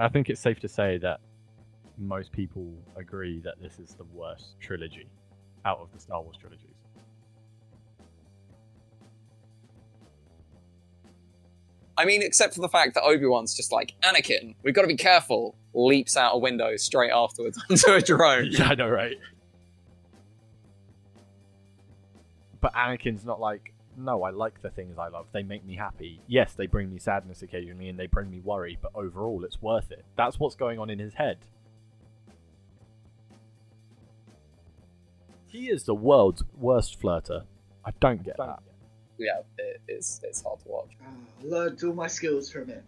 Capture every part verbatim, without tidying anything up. I think it's safe to say that most people agree that this is the worst trilogy out of the Star Wars trilogies. I mean, except for the fact that Obi-Wan's just like, Anakin, we've got to be careful, leaps out a window straight afterwards onto a drone. Yeah, I know, right? But Anakin's not like, no, I like the things I love. They make me happy. Yes, they bring me sadness occasionally and they bring me worry, but overall it's worth it. That's what's going on in his head. He is the world's worst flirter. I don't get I don't that. Get it. Yeah, it, it's, it's hard to watch. Uh, learned all my skills from him.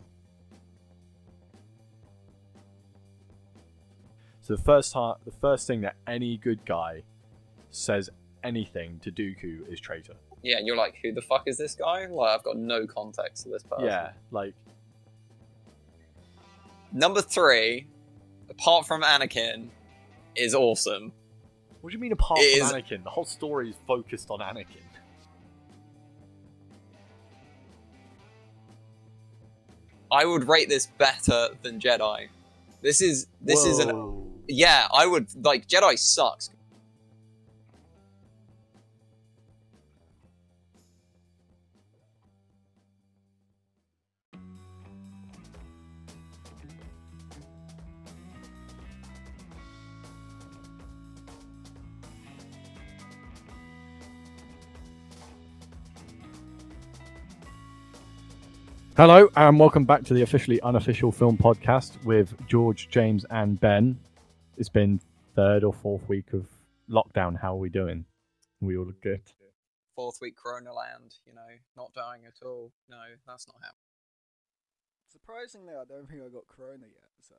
So the first, heart, the first thing that any good guy says anything to Dooku is traitor. Yeah, and you're like, who the fuck is this guy? Like, I've got no context to this person. Yeah, like... Number three, apart from Anakin, is awesome. What do you mean apart it from is... Anakin? The whole story is focused on Anakin. I would rate this better than Jedi. This is... This Whoa. is an... Yeah, I would... Like, Jedi sucks. Hello and welcome back to the officially unofficial film podcast with George, James and Ben. It's been third or fourth week of lockdown. How are we doing? We all look good. Fourth week Corona land, you know, not dying at all. No, that's not happening. Surprisingly, I don't think I got Corona yet. So,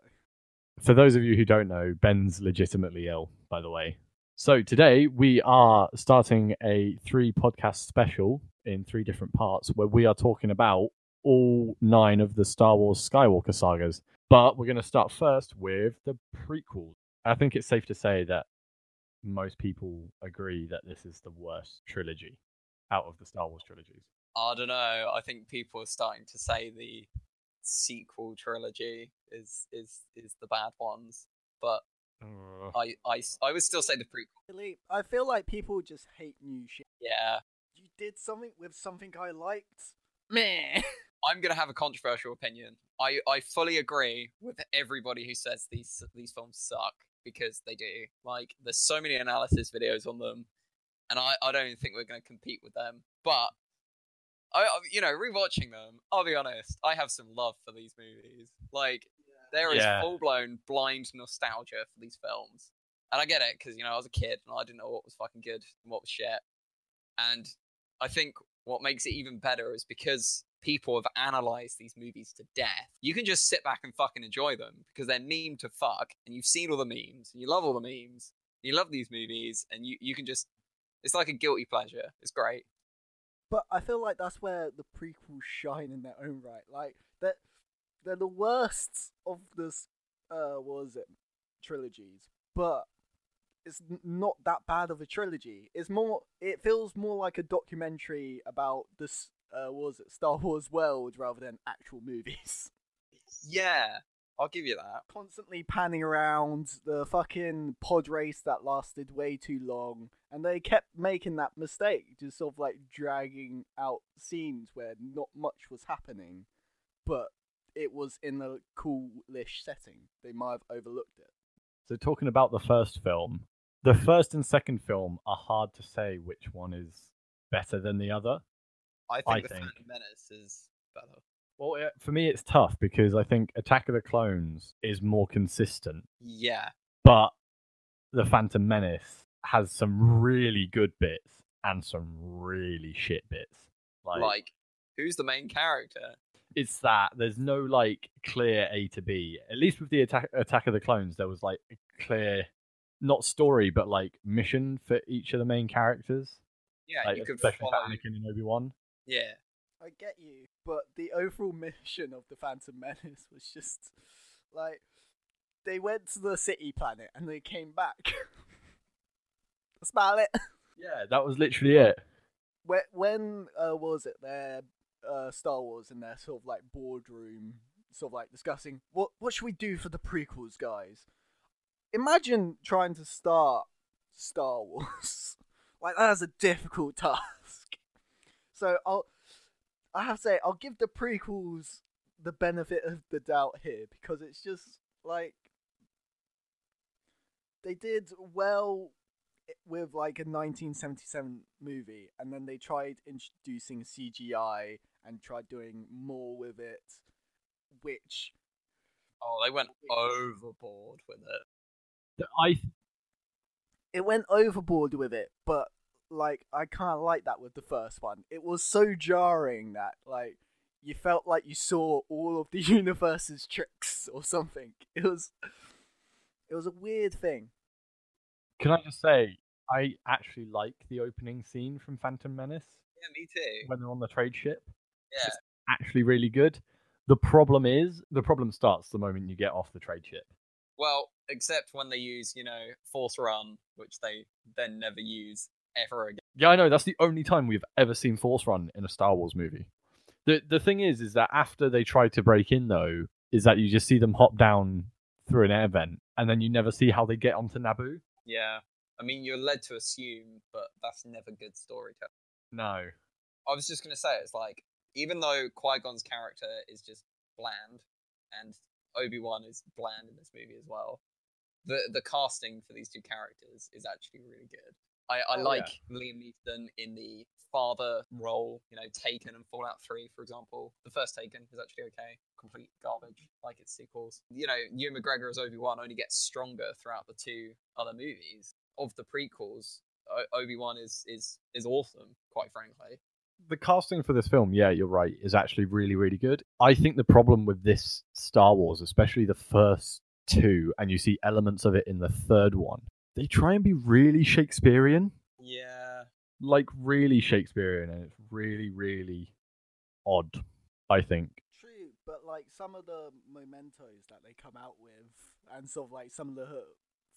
for those of you who don't know, Ben's legitimately ill, by the way. So today we are starting a three podcast special in three different parts where we are talking about all nine of the Star Wars Skywalker sagas, but we're going to start first with the prequels. I think it's safe to say that most people agree that this is the worst trilogy out of the Star Wars trilogies. I don't know. I think people are starting to say the sequel trilogy is is, is the bad ones, but uh. I, I, I would still say the prequel. I feel like people just hate new shit. Yeah. You did something with something I liked. Meh. I'm going to have a controversial opinion. I, I fully agree with everybody who says these these films suck, because they do. Like, there's so many analysis videos on them, and I, I don't even think we're going to compete with them. But, I you know, rewatching them, I'll be honest, I have some love for these movies. Like, there is yeah. full-blown blind nostalgia for these films. And I get it, because, you know, I was a kid, and I didn't know what was fucking good and what was shit. And I think... what makes it even better is because people have analysed these movies to death. You can just sit back and fucking enjoy them because they're meme to fuck, and you've seen all the memes, and you love all the memes, and you love these movies, and you, you can just... It's like a guilty pleasure. It's great. But I feel like that's where the prequels shine in their own right. Like, they're, they're the worst of this, uh, what is it, trilogies, but... it's not that bad of a trilogy. It's more. It feels more like a documentary about this. Uh, what was it, Star Wars world, rather than actual movies? Yeah, I'll give you that. Constantly panning around the fucking pod race that lasted way too long, and they kept making that mistake, just sort of like dragging out scenes where not much was happening, but it was in a coolish setting. They might have overlooked it. So, talking about the first film. The first and second film are hard to say which one is better than the other. I think I The think. Phantom Menace is better. Well, it, for me, it's tough because I think Attack of the Clones is more consistent. Yeah. But The Phantom Menace has some really good bits and some really shit bits. Like, like who's the main character? It's that. There's no, like, clear A to B. At least with the Attack, Attack of the Clones, there was, like, a clear... not story, but like mission for each of the main characters. Yeah, like, you could follow Anakin and Obi-Wan. Yeah, I get you, but the overall mission of the Phantom Menace was just like they went to the city planet and they came back. That's about it. Yeah, that was literally it. When, when uh, was it? Their uh, Star Wars in their sort of like boardroom sort of like discussing what what should we do for the prequels, guys. Imagine trying to start Star Wars. Like, that is a difficult task. So I'll I have to say I'll give the prequels the benefit of the doubt here, because it's just like they did well with like a nineteen seventy-seven movie, and then they tried introducing C G I and tried doing more with it, which oh they went which, overboard with it. I it went overboard with it, but like I kind of like that with the first one. It was so jarring that like you felt like you saw all of the universe's tricks or something. It was it was a weird thing. Can I just say, I actually like the opening scene from Phantom Menace. Yeah, me too. When they're on the trade ship. Yeah. It's actually really good. The problem is, the problem starts the moment you get off the trade ship. Well, except when they use, you know, Force Run, which they then never use ever again. Yeah, I know. That's the only time we've ever seen Force Run in a Star Wars movie. The The thing is, is that after they try to break in, though, is that you just see them hop down through an air vent, and then you never see how they get onto Naboo. Yeah, I mean, you're led to assume, but that's never good storytelling. No. I was just going to say, it's like, even though Qui-Gon's character is just bland, and Obi-Wan is bland in this movie as well, the the casting for these two characters is actually really good. I, I oh, like yeah. Liam Neeson in the father role, you know, Taken and Fallout three, for example. The first Taken is actually okay. Complete garbage, like its sequels. You know, Ewan McGregor as Obi-Wan only gets stronger throughout the two other movies. Of the prequels, o- Obi-Wan is, is, is awesome, quite frankly. The casting for this film, yeah, you're right, is actually really, really good. I think the problem with this Star Wars, especially the first two, and you see elements of it in the third one, they try and be really Shakespearean. Yeah. Like, really Shakespearean, and it's really, really odd, I think. True, but, like, some of the mementos that they come out with, and sort of, like, some of the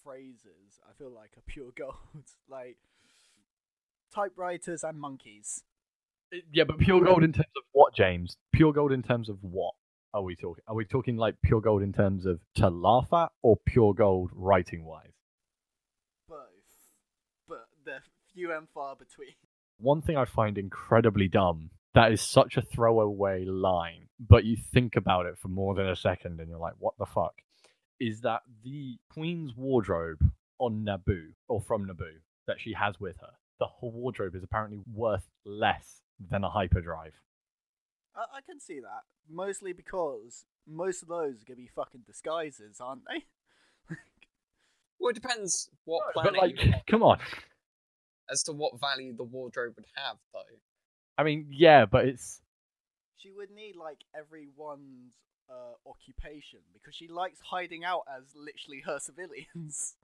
phrases, I feel like are pure gold. Like, typewriters and monkeys. Yeah, but pure gold in terms of what, James? Pure gold in terms of what are we talking? Are we talking, like, pure gold in terms of to laugh at, or pure gold writing-wise? They're few and far between. One thing I find incredibly dumb, that is such a throwaway line, but you think about it for more than a second and you're like, what the fuck? Is that the Queen's wardrobe on Naboo, or from Naboo, that she has with her, the whole wardrobe is apparently worth less than a hyperdrive. I, I can see that. Mostly because most of those are going to be fucking disguises, aren't they? Well, it depends what no, planet like, you have. Come on. As to what value the wardrobe would have, though. I mean, yeah, but it's... She would need, like, everyone's uh, occupation, because she likes hiding out as literally her civilians.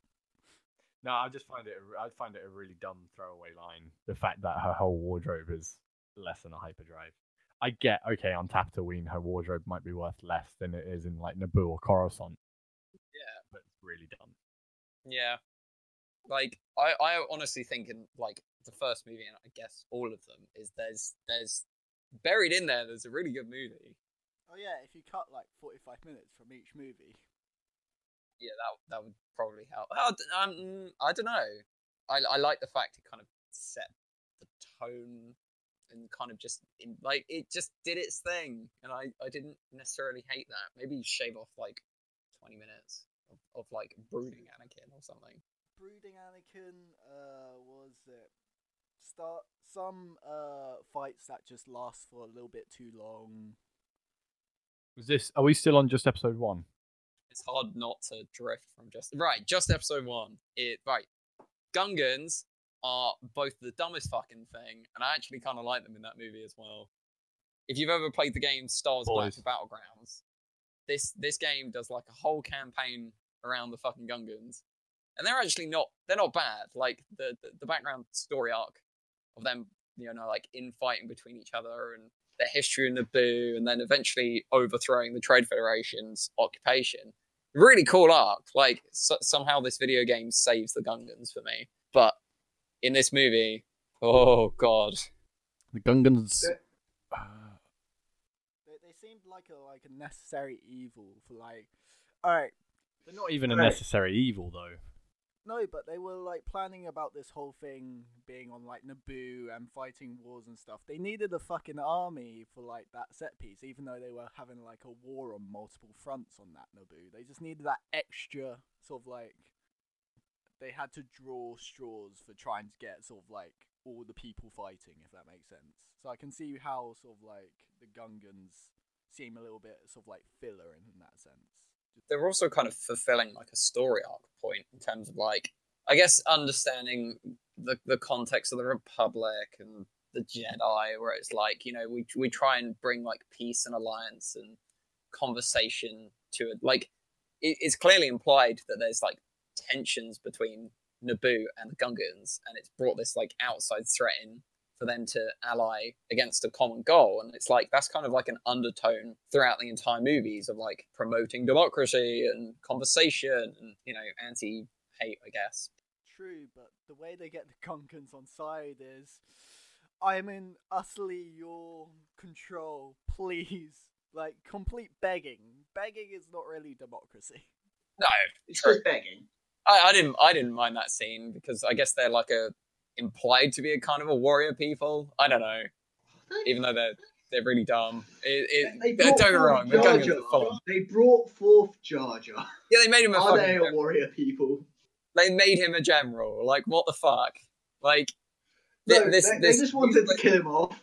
No, I just find it I find it a really dumb throwaway line, the fact that her whole wardrobe is less than a hyperdrive. I get, okay, on Tatooine, her wardrobe might be worth less than it is in, like, Naboo or Coruscant. Yeah. But it's really dumb. Yeah. Like, I, I honestly think in, like, the first movie, and I guess all of them, is there's, there's, buried in there, there's a really good movie. Oh yeah, if you cut, like, forty-five minutes from each movie. Yeah, that that would probably help. I, um, I don't know. I, I like the fact it kind of set the tone, and kind of just, in, like, it just did its thing, and I, I didn't necessarily hate that. Maybe you shave off, like, twenty minutes of, of like, brooding Anakin or something. Brooding Anakin, uh, was it? Start some uh fights that just last for a little bit too long. Was this? Are we still on just episode one? It's hard not to drift from just right. Just episode one. It right. Gungans are both the dumbest fucking thing, and I actually kind of like them in that movie as well. If you've ever played the game Star Wars Boys. Galactic Battlegrounds, this this game does like a whole campaign around the fucking Gungans. And they're actually not, they're not bad. Like, the, the, the background story arc of them, you know, like, infighting between each other and their history in Naboo, and then eventually overthrowing the Trade Federation's occupation. Really cool arc. Like, so, somehow this video game saves the Gungans for me. But in this movie, oh, God. The Gungans... They, they seemed like a like a necessary evil for like, all right. They're not even a right. necessary evil though. No, but they were like planning about this whole thing being on like Naboo and fighting wars and stuff. They needed a fucking army for like that set piece, even though they were having like a war on multiple fronts on that Naboo. They just needed that extra sort of like. They had to draw straws for trying to get sort of like all the people fighting, if that makes sense. So I can see how sort of like the Gungans seem a little bit sort of like filler in that sense. They're also kind of fulfilling like a story arc point in terms of like, I guess, understanding the the context of the Republic and the Jedi, where it's like, you know, we we try and bring like peace and alliance and conversation to it. Like, it, it's clearly implied that there's like tensions between Naboo and the Gungans, and it's brought this like outside threat in for them to ally against a common goal. And it's like, that's kind of like an undertone throughout the entire movies of like promoting democracy and conversation and, you know, anti-hate, I guess. True, but the way they get the Gungans on side is, I'm in utterly your control, please. Like, complete begging. Begging is not really democracy. No, it's true. Just begging. I, I didn't I didn't mind that scene because I guess they're like a implied to be a kind of a warrior people. I don't know. Even though they're they're really dumb. It, it, they brought don't wrong. Jar Jar. They brought forth Jar Jar. Yeah, they made him a Are they a general. warrior people? They made him a general. Like, what the fuck? Like, no, this, they, this, they just wanted like, to kill him off.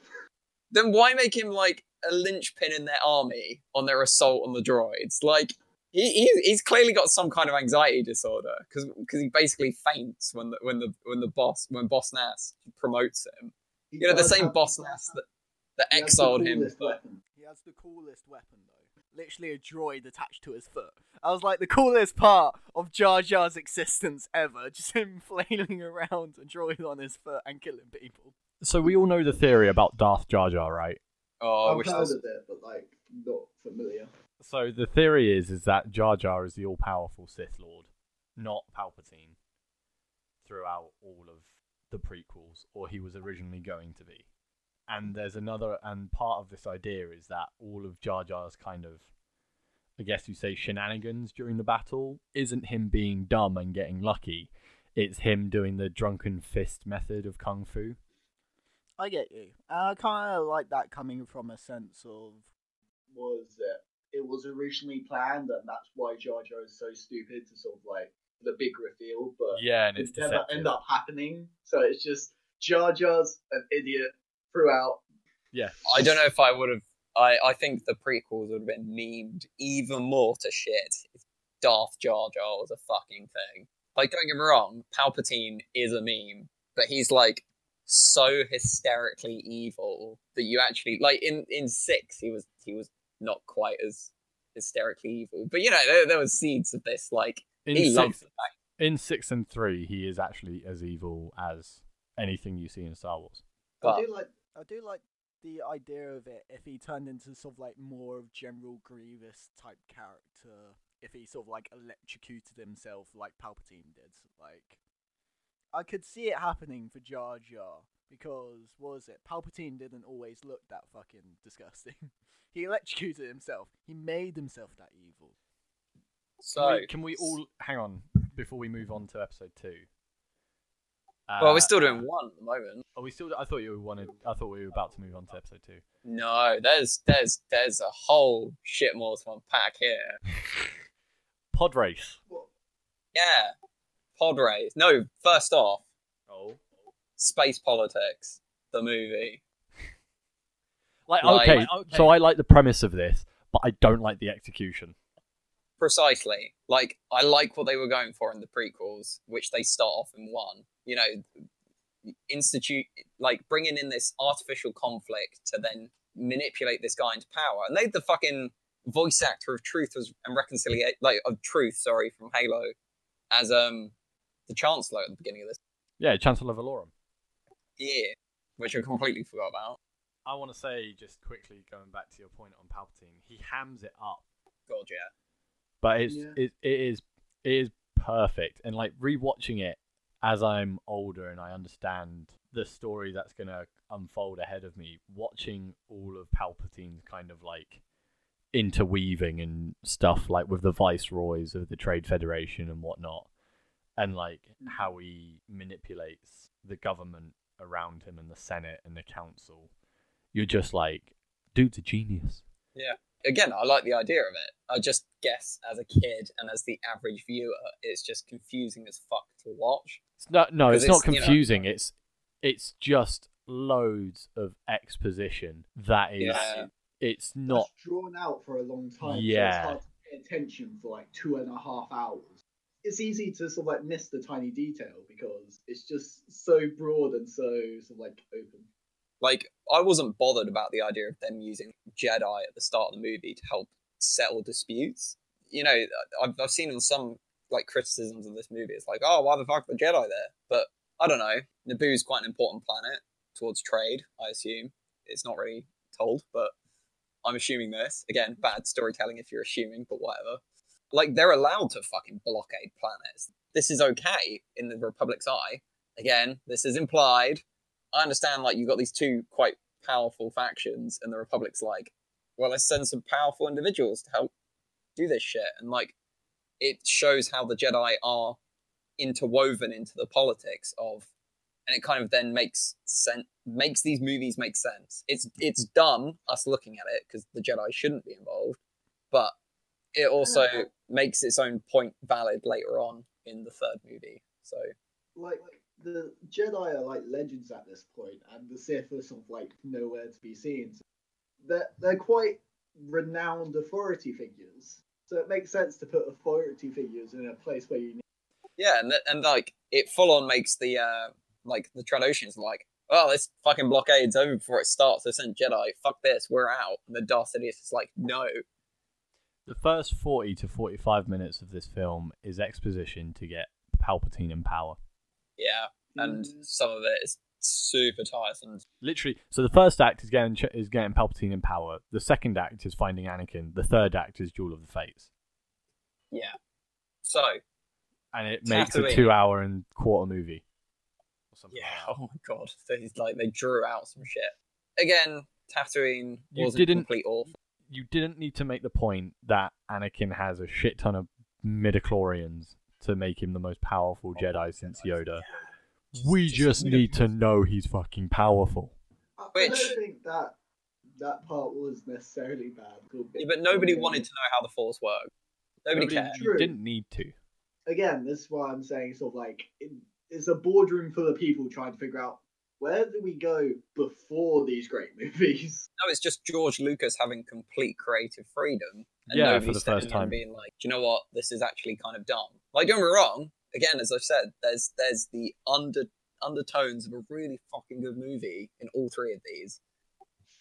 Then why make him like a linchpin in their army on their assault on the droids? Like, He, he he's clearly got some kind of anxiety disorder because because he basically faints when the when the when the boss when Boss Nass promotes him. He you know the same Boss Nass that, that exiled him. But... He has the coolest weapon though, literally a droid attached to his foot. I was like the coolest part of Jar Jar's existence ever, just him flailing around a droid on his foot and killing people. So we all know the theory about Darth Jar Jar, right? Oh, I've heard of it, but like not familiar. So the theory is is that Jar Jar is the all-powerful Sith Lord, not Palpatine, throughout all of the prequels, or he was originally going to be. And there's another, and part of this idea is that all of Jar Jar's kind of, I guess you say, shenanigans during the battle isn't him being dumb and getting lucky, it's him doing the drunken fist method of Kung Fu. I get you. I kind of like that coming from a sense of, what is it? It was originally planned, and that's why Jar Jar is so stupid to sort of like the big reveal, but yeah, and it's it never deceptive. End up happening. So it's just Jar Jar's an idiot throughout. Yeah, I don't know if I would have. I, I think the prequels would have been memed even more to shit if Darth Jar Jar was a fucking thing. Like, don't get me wrong, Palpatine is a meme, but he's like so hysterically evil that you actually like in in six he was he was. not quite as hysterically evil. But, you know, there, there were seeds of this, like, in he six, loves the fact. In six and three, he is actually as evil as anything you see in Star Wars. But... I do like I do like the idea of it if he turned into sort of, like, more of General Grievous type character, if he sort of, like, electrocuted himself like Palpatine did. Like, I could see it happening for Jar Jar. Because, what was it, Palpatine didn't always look that fucking disgusting. He electrocuted himself. He made himself that evil. So, can we, can we all... Hang on, before we move on to episode two. Uh, well, we're still doing one at the moment. Are we still... I thought you wanted. I thought we were about to move on to episode two. No, there's there's there's a whole shit more to unpack here. Pod race. Yeah, pod race. No, first off... Oh... Space Politics, the movie. like, okay, like, okay, so I like the premise of this, but I don't like the execution. Precisely. Like, I like what they were going for in the prequels, which they start off in one. You know, institute, like, bringing in this artificial conflict to then manipulate this guy into power. And they had the fucking voice actor of Truth was, and Reconciliation, like, of Truth, sorry, from Halo, as um the Chancellor at the beginning of this. Yeah, Chancellor Valorum. Yeah, which I completely forgot about. I want to say, just quickly going back to your point on Palpatine, he hams it up. God, yeah. But it's, yeah. It, it is it is perfect. And like rewatching it as I'm older and I understand the story that's going to unfold ahead of me, watching all of Palpatine's kind of like interweaving and stuff, like with the viceroys of the Trade Federation and whatnot, and like how he manipulates the government around him and the Senate and the Council. You're just like, dude's a genius. Yeah. Again, I like the idea of it. I just guess as a kid and as the average viewer, it's just confusing as fuck to watch. No, no, it's, it's not confusing. You know, it's it's just loads of exposition that is. Yeah. It's not That's drawn out for a long time. Yeah, so it's hard to pay attention for like two and a half hours. It's easy to sort of like miss the tiny detail because it's just so broad and so sort of like open. Like, I wasn't bothered about the idea of them using Jedi at the start of the movie to help settle disputes. You know, I've, I've seen in some, like, criticisms of this movie, it's like, oh, why the fuck are the Jedi there? But, I don't know, Naboo's quite an important planet towards trade, I assume. It's not really told, but I'm assuming this. Again, bad storytelling if you're assuming, but whatever. Like, they're allowed to fucking blockade planets. This is okay in the Republic's eye. Again, this is implied. I understand, like, you've got these two quite powerful factions, and the Republic's like, well, let's send some powerful individuals to help do this shit. And, like, it shows how the Jedi are interwoven into the politics of... And it kind of then makes sense, makes these movies make sense. It's it's dumb, us looking at it, because the Jedi shouldn't be involved, but it also yeah. makes its own point valid later on in the third movie, so... Like... like... The Jedi are like legends at this point, and the Sith are sort of like nowhere to be seen. So they're, they're quite renowned authority figures, so it makes sense to put authority figures in a place where you need. Yeah, and the, and like it full on makes the uh, like the Trandoshan's like, oh, this fucking blockade's over before it starts. They sent Jedi, fuck this, we're out. And the Darth Sidious is like, no. The first forty to forty-five minutes of this film is exposition to get Palpatine in power. Yeah, and mm. some of it is super tiresome. Literally, so the first act is getting is getting Palpatine in power. The second act is finding Anakin. The third act is Duel of the Fates. Yeah. So. And it Tatooine. Makes a two-hour and quarter movie. Or something. Yeah. Oh my god, it's like they drew out some shit. Again, Tatooine wasn't complete awful. You didn't need to make the point that Anakin has a shit ton of midichlorians to make him the most powerful oh, Jedi since Yoda. Yeah. We just, just need to know he's fucking powerful. I, I Which, don't think that that part was necessarily bad. Yeah, but nobody yeah. wanted to know how the Force worked. Nobody, nobody cared. True. Didn't need to. Again, this is why I'm saying sort of like, it, it's a boardroom full of people trying to figure out where do we go before these great movies? No, it's just George Lucas having complete creative freedom. And yeah, for the first time. Being like, do you know what? This is actually kind of dumb. Like, don't get me wrong. Again, as I've said, there's there's the under undertones of a really fucking good movie in all three of these.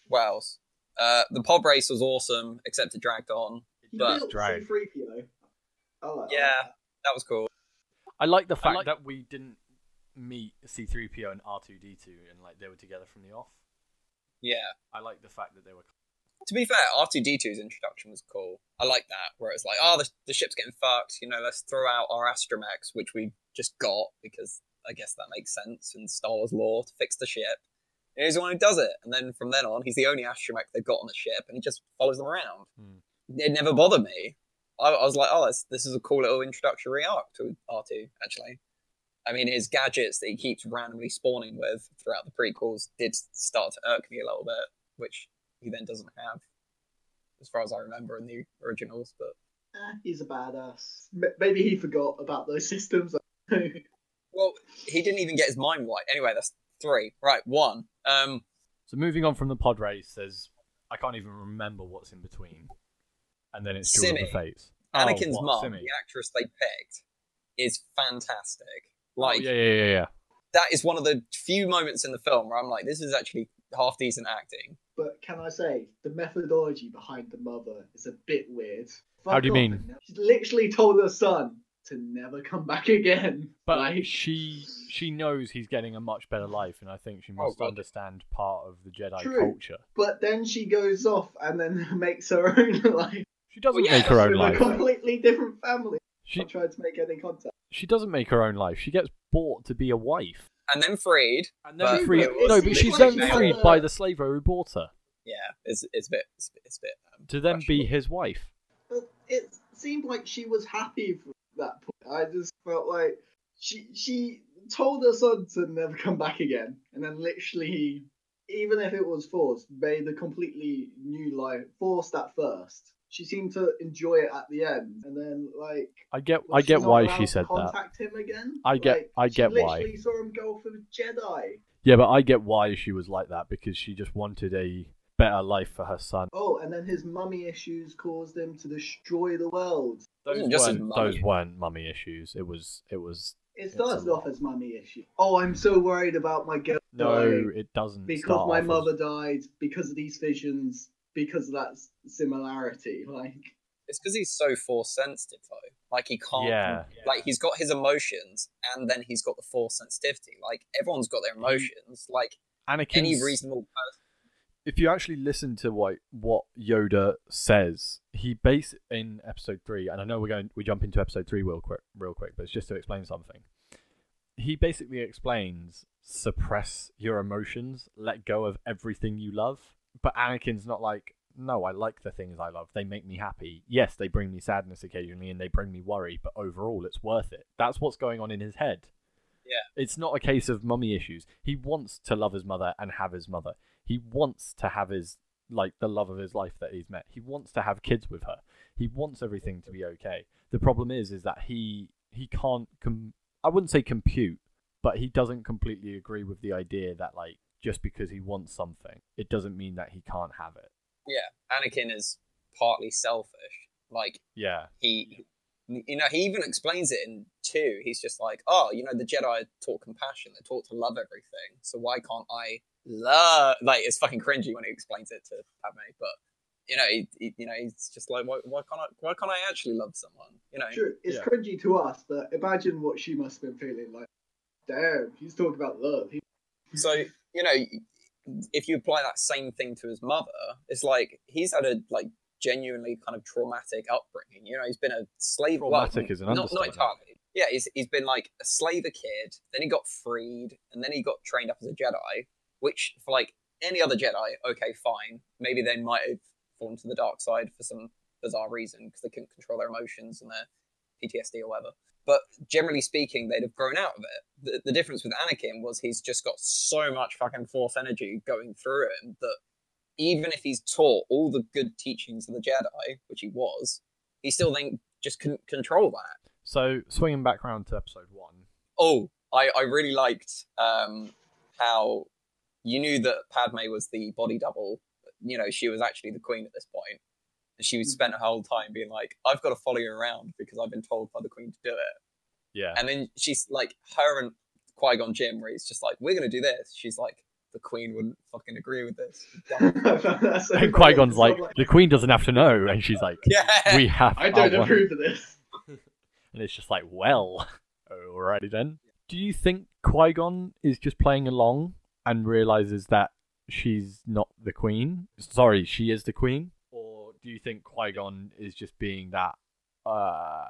What else? Uh, the pod race was awesome, except it dragged on. But... C three P O. Oh, yeah, that. that was cool. I like the fact like... that we didn't meet C three P O and R two D two, and like they were together from the off. Yeah, I like the fact that they were. To be fair, R two D two's introduction was cool. I like that, where it's like, oh, the, the ship's getting fucked, you know, let's throw out our astromechs, which we just got, because I guess that makes sense in Star Wars lore, to fix the ship. And he's the one who does it, and then from then on, he's the only astromech they've got on the ship, and he just follows them around. Mm. It never bothered me. I, I was like, oh, this, this is a cool little introductory arc to R two, actually. I mean, his gadgets that he keeps randomly spawning with throughout the prequels did start to irk me a little bit, which... he then doesn't have, as far as I remember in the originals, but... Eh, he's a badass. M- maybe he forgot about those systems. Well, he didn't even get his mind right. Anyway, that's three. Right, one. Um, so moving on from the pod race, there's... I can't even remember what's in between. And then it's Duel of the Fates. Anakin's oh, mum, the actress they picked, is fantastic. Like, oh, yeah, yeah, yeah, yeah. That is one of the few moments in the film where I'm like, this is actually half-decent acting. But can I say, the methodology behind the mother is a bit weird. Fuck How do you off. mean? She's literally told her son to never come back again. But like... she she knows he's getting a much better life, and I think she must oh, understand part of the Jedi True. culture. But then she goes off and then makes her own life. She doesn't well, yeah, make her own life. She's a completely different family. She not trying to make any contact. She doesn't make her own life. She gets bought to be a wife. And then freed. And then but freed. No, but she's then freed by the slaver who bought her. yeah, it's it's a bit it's, it's a bit. Um, to then be his wife. But it seemed like she was happy from that point. I just felt like she she told her son to never come back again, and then literally, even if it was forced, made a completely new life. Forced at first. She seemed to enjoy it at the end, and then like I get, I get why she said that. Contact him again. I get, like, I get why. She literally saw him go for the Jedi. Yeah, but I get why she was like that, because she just wanted a better life for her son. Oh, and then his mummy issues caused him to destroy the world. Those just weren't, those weren't mummy issues. It was, it was. It started off as mummy issue. Oh, I'm so worried about my girl. No, it doesn't. Because my mother died. Because of these visions. Because of that similarity, like it's because he's so force sensitive though. Like he can't, yeah. like he's got his emotions, and then he's got the force sensitivity. Like everyone's got their emotions. Like Anakin's, any reasonable person. If you actually listen to what what Yoda says, he based in episode three, and I know we're going we jump into episode three real quick, real quick, but it's just to explain something. He basically explains suppress your emotions, let go of everything you love. But Anakin's not like, no, I like the things I love. They make me happy. Yes, they bring me sadness occasionally and they bring me worry, but overall it's worth it. That's what's going on in his head. Yeah. It's not a case of mummy issues. He wants to love his mother and have his mother. He wants to have his, like, the love of his life that he's met. He wants to have kids with her. He wants everything to be okay. The problem is, is that he, he can't, com- I wouldn't say compute, but he doesn't completely agree with the idea that, like, just because he wants something, it doesn't mean that he can't have it. Yeah, Anakin is partly selfish. Like, yeah, he, you know, he even explains it in two. He's just like, oh, you know, the Jedi taught compassion. They taught to love everything. So why can't I love? Like, it's fucking cringy when he explains it to Padmé, but you know, he, he, you know, he's just like, why, why can't I? Why can't I actually love someone? You know, sure, it's yeah. cringy to us, but imagine what she must have been feeling. Like, damn, he's talking about love. He- so. You know, if you apply that same thing to his mother, it's like he's had a like genuinely kind of traumatic upbringing. You know, he's been a slave. Traumatic well, is an not, not entirely. Yeah, he's he's been like a slaver kid. Then he got freed, and then he got trained up as a Jedi. Which, for like any other Jedi, okay, fine. Maybe they might have fallen to the dark side for some bizarre reason because they couldn't control their emotions and their P T S D or whatever. But generally speaking, they'd have grown out of it. The, the difference with Anakin was he's just got so much fucking force energy going through him that even if he's taught all the good teachings of the Jedi, which he was, he still then just couldn't control that. So swinging back around to episode one. Oh, I, I really liked um, how you knew that Padmé was the body double. You know, she was actually the queen at this point. She spent her whole time being like, I've got to follow you around because I've been told by the Queen to do it. Yeah. And then she's like, her and Qui-Gon Jinn, where he's just like, we're going to do this. She's like, the Queen wouldn't fucking agree with this. so and Qui-Gon's like, the Queen doesn't have to know. And she's like, yeah. we have I don't approve one. Of this. And it's just like, well, alrighty then. Do you think Qui-Gon is just playing along and realizes that she's not the Queen? Sorry, she is the Queen. Do you think Qui-Gon is just being that, uh,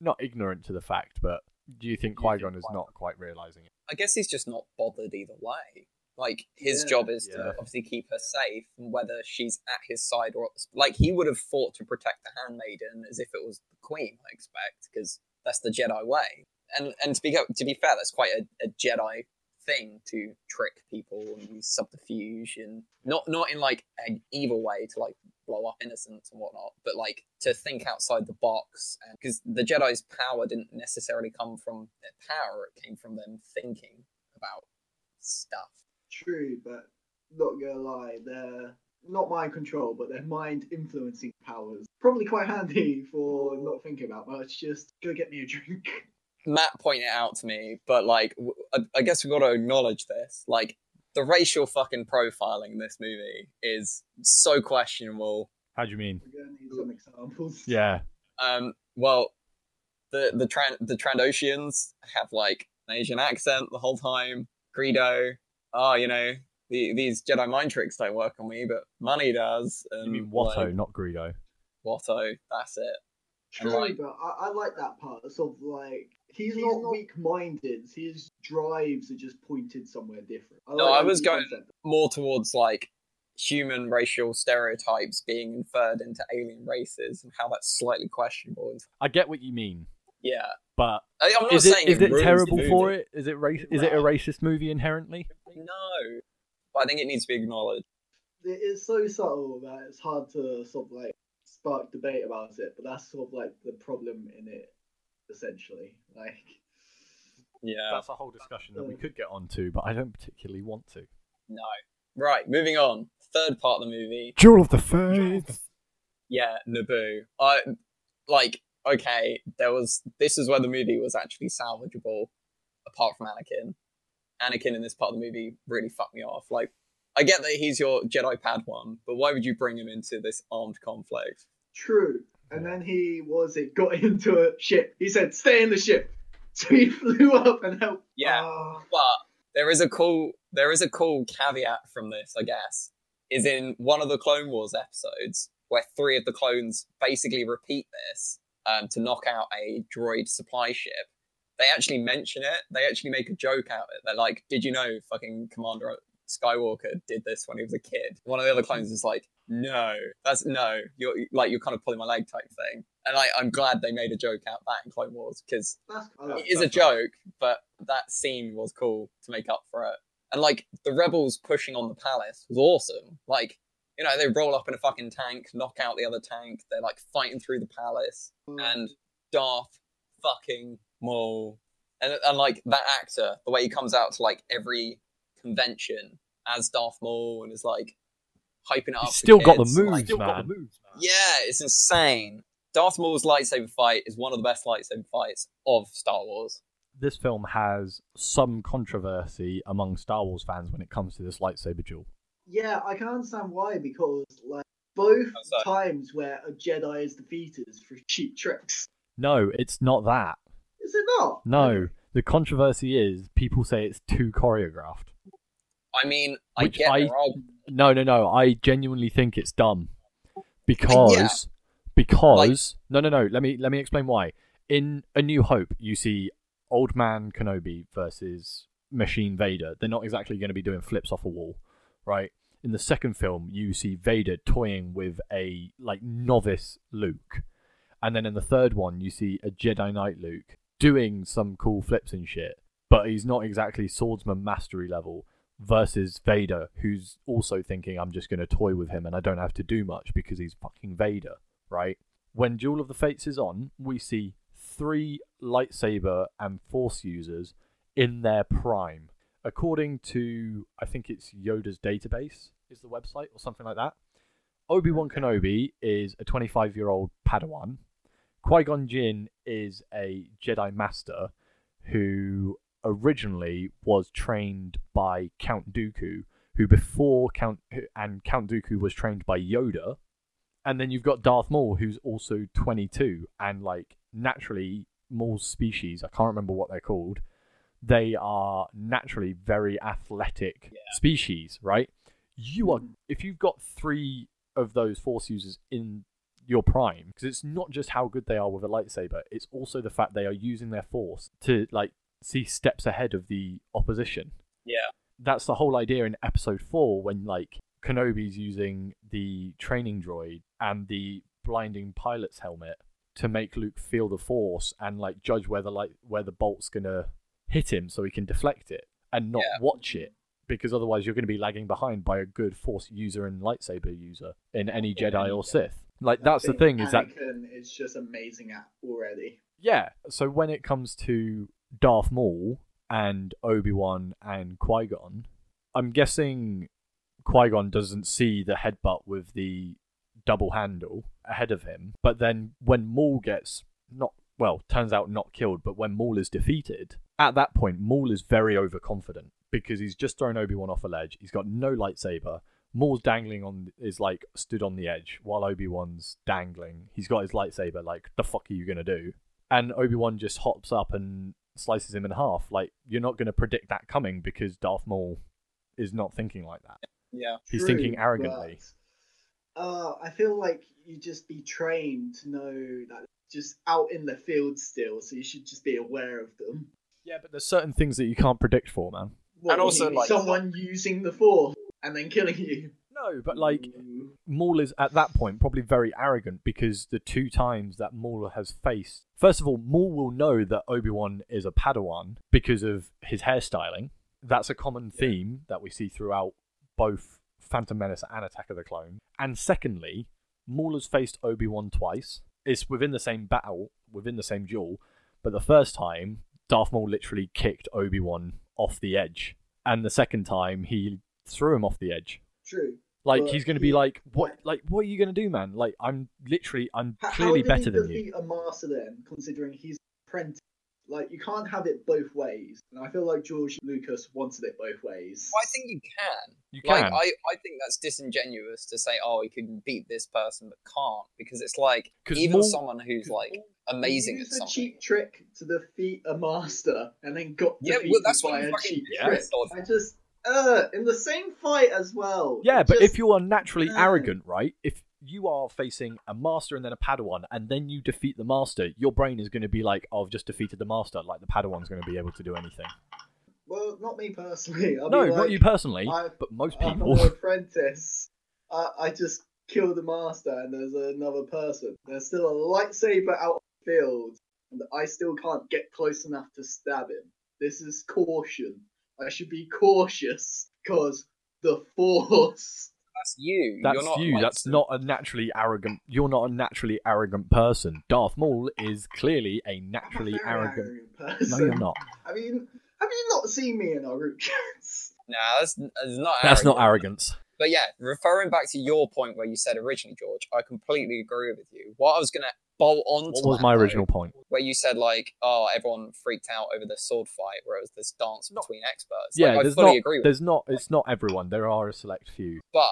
not ignorant to the fact, but do you think Qui-Gon is not quite realising it? I guess he's just not bothered either way. Like, his yeah, job is yeah. to obviously keep her safe, and whether she's at his side or... Like, he would have fought to protect the handmaiden as if it was the Queen, I expect, because that's the Jedi way. And and to be to be fair, that's quite a, a Jedi thing to trick people and use subterfuge, and not, not in, like, an evil way to, like... blow up innocence and whatnot, but like to think outside the box, because the Jedi's power didn't necessarily come from their power, it came from them thinking about stuff. True, but not gonna lie, they're not mind control, but their mind influencing powers. Probably quite handy for not thinking about much, just go get me a drink. Matt pointed it out to me, but like, I guess we've got to acknowledge this, like, the racial fucking profiling in this movie is so questionable. How do you mean? We're gonna need some examples. Yeah. Um. Well, the the Tran- the Trandoshans have like an Asian accent the whole time. Greedo. Oh, you know, the, these Jedi mind tricks don't work on me, but money does. And, you mean Watto, like, not Greedo? Watto. That's it. True, like, but I, I like that part. It's sort of like. He's, he's not weak-minded. His drives are just pointed somewhere different. I no, like I was going concept. more towards, like, human racial stereotypes being inferred into alien races and how that's slightly questionable. I get what you mean. Yeah. But I, I'm not is saying it, is it, it terrible for it? Is it ra- no. Is it a racist movie inherently? No. But I think it needs to be acknowledged. It's so subtle that it's hard to sort of like spark debate about it, but that's sort of like the problem in it, essentially. Like, yeah, that's a whole discussion that we could get onto, but I don't particularly want to. No. Right, moving on. Third part of the movie. Duel of the Fates. Yeah, Naboo. I like. Okay, there was. This is where the movie was actually salvageable, apart from Anakin. Anakin in this part of the movie really fucked me off. Like, I get that he's your Jedi Padawan, but why would you bring him into this armed conflict? True. And then he was it got into a ship. He said, "Stay in the ship." So he flew up and helped. Yeah, oh. But there is a cool there is a cool caveat from this, I guess, is in one of the Clone Wars episodes where three of the clones basically repeat this um, to knock out a droid supply ship. They actually mention it. They actually make a joke out of it. They're like, "Did you know fucking Commander Skywalker did this when he was a kid?" One of the other clones is like, "No, that's no. You're like you're kind of pulling my leg type thing." And like, I'm glad they made a joke out of that in Clone Wars because cool. it is that's a joke, cool. but that scene was cool to make up for it. And like the rebels pushing on the palace was awesome. Like, you know, they roll up in a fucking tank, knock out the other tank. They're like fighting through the palace, mm. and Darth fucking Maul, and and like that actor, the way he comes out to like every convention as Darth Maul and is like hyping it up. He's still got the moves, like, still got the moves, man. Yeah, it's insane. Darth Maul's lightsaber fight is one of the best lightsaber fights of Star Wars. This film has some controversy among Star Wars fans when it comes to this lightsaber duel. Yeah, I can understand why, because like both oh, times where a Jedi is defeated is for cheap tricks. No, it's not that. Is it not? No, the controversy is people say it's too choreographed. I mean, I Which get I, there are... No, no, no, I genuinely think it's dumb. Because... Yeah. Because... Like... No, no, no, let me let me explain why. In A New Hope, you see Old Man Kenobi versus Machine Vader. They're not exactly going to be doing flips off a wall, right? In the second film, you see Vader toying with a, like, novice Luke. And then in the third one, you see a Jedi Knight Luke doing some cool flips and shit. But he's not exactly swordsman mastery level. Versus Vader, who's also thinking, I'm just going to toy with him and I don't have to do much because he's fucking Vader, right? When Duel of the Fates is on, we see three lightsaber and force users in their prime. According to, I think it's Yoda's Database, is the website or something like that. Obi-Wan Kenobi is a twenty-five-year-old Padawan. Qui-Gon Jinn is a Jedi Master who... originally was trained by Count Dooku, who before Count and Count Dooku was trained by Yoda, and then you've got Darth Maul, who's also twenty-two, and like naturally Maul's species, I can't remember what they're called, they are naturally very athletic yeah. species, right? You are if you've got three of those force users in your prime, because it's not just how good they are with a lightsaber, it's also the fact they are using their force to like see steps ahead of the opposition. Yeah. That's the whole idea in episode four when like Kenobi's using the training droid and the blinding pilot's helmet to make Luke feel the force and like judge where the like where the bolt's gonna hit him so he can deflect it and not yeah. watch it, because otherwise you're gonna be lagging behind by a good force user and lightsaber user in any yeah, Jedi or Sith. Like I that's the thing Anakin is that it's just amazing at already. Yeah. So when it comes to Darth Maul and Obi-Wan and Qui-Gon, I'm guessing Qui-Gon doesn't see the headbutt with the double handle ahead of him, but then when Maul gets not well turns out not killed but when Maul is defeated, at that point Maul is very overconfident because he's just thrown Obi-Wan off a ledge, he's got no lightsaber, Maul's dangling on is like stood on the edge while Obi-Wan's dangling, he's got his lightsaber, like the fuck are you gonna do? And Obi-Wan just hops up and slices him in half. Like, you're not going to predict that coming because Darth Maul is not thinking like that. Yeah, he's true, thinking arrogantly. But, uh, I feel like you just be trained to know that just out in the field still, so you should just be aware of them. Yeah, but there's certain things that you can't predict for, man. What, and also, like someone using the force and then killing you. No, but like mm. Maul is at that point probably very arrogant, because the two times that Maul has faced, first of all, Maul will know that Obi-Wan is a Padawan because of his hairstyling. That's a common theme yeah. that we see throughout both Phantom Menace and Attack of the Clone. And secondly, Maul has faced Obi-Wan twice. It's within the same battle, within the same duel, but the first time Darth Maul literally kicked Obi-Wan off the edge, and the second time he threw him off the edge. True. Like, but he's going to be yeah. like, what? Like, what are you going to do, man? Like, I'm literally, I'm how, clearly how better than you. How did he defeat a master then, considering he's apprentice? Like, you can't have it both ways, and I feel like George Lucas wanted it both ways. Well, I think you can. You can. Like, I, I think that's disingenuous to say, oh, he can beat this person, but can't, because it's like, even Maul, someone who's like amazing at something. He used a cheap trick to defeat a master, and then got yeah, defeated well, that's by a cheap yeah. trick. I just. Uh, in the same fight as well. Yeah, but just, if you are naturally uh, arrogant, right? If you are facing a master and then a Padawan, and then you defeat the master, your brain is going to be like, oh, I've just defeated the master. Like, the Padawan's going to be able to do anything. Well, not me personally. I'll no, be like, not you personally, I've, but most people. I'm an apprentice. I, I just kill the master, and there's another person. There's still a lightsaber out on the field, and I still can't get close enough to stab him. This is caution. I should be cautious, because the Force. That's you. That's you're not you. Like That's them. not a naturally arrogant... You're not a naturally arrogant person. Darth Maul is clearly a naturally I'm a arrogant... arrogant person. No, you're not. I mean, have you not seen me in our group chats? Nah, that's, that's not arrogant. That's not arrogance. But yeah, referring back to your point where you said originally, George, I completely agree with you. What I was going to bolt on to What was my though, original point? Where you said, like, oh, everyone freaked out over the sword fight, where it was this dance not, between experts. Yeah, like, I fully not, agree with there's that. Not, it's not everyone. There are a select few. But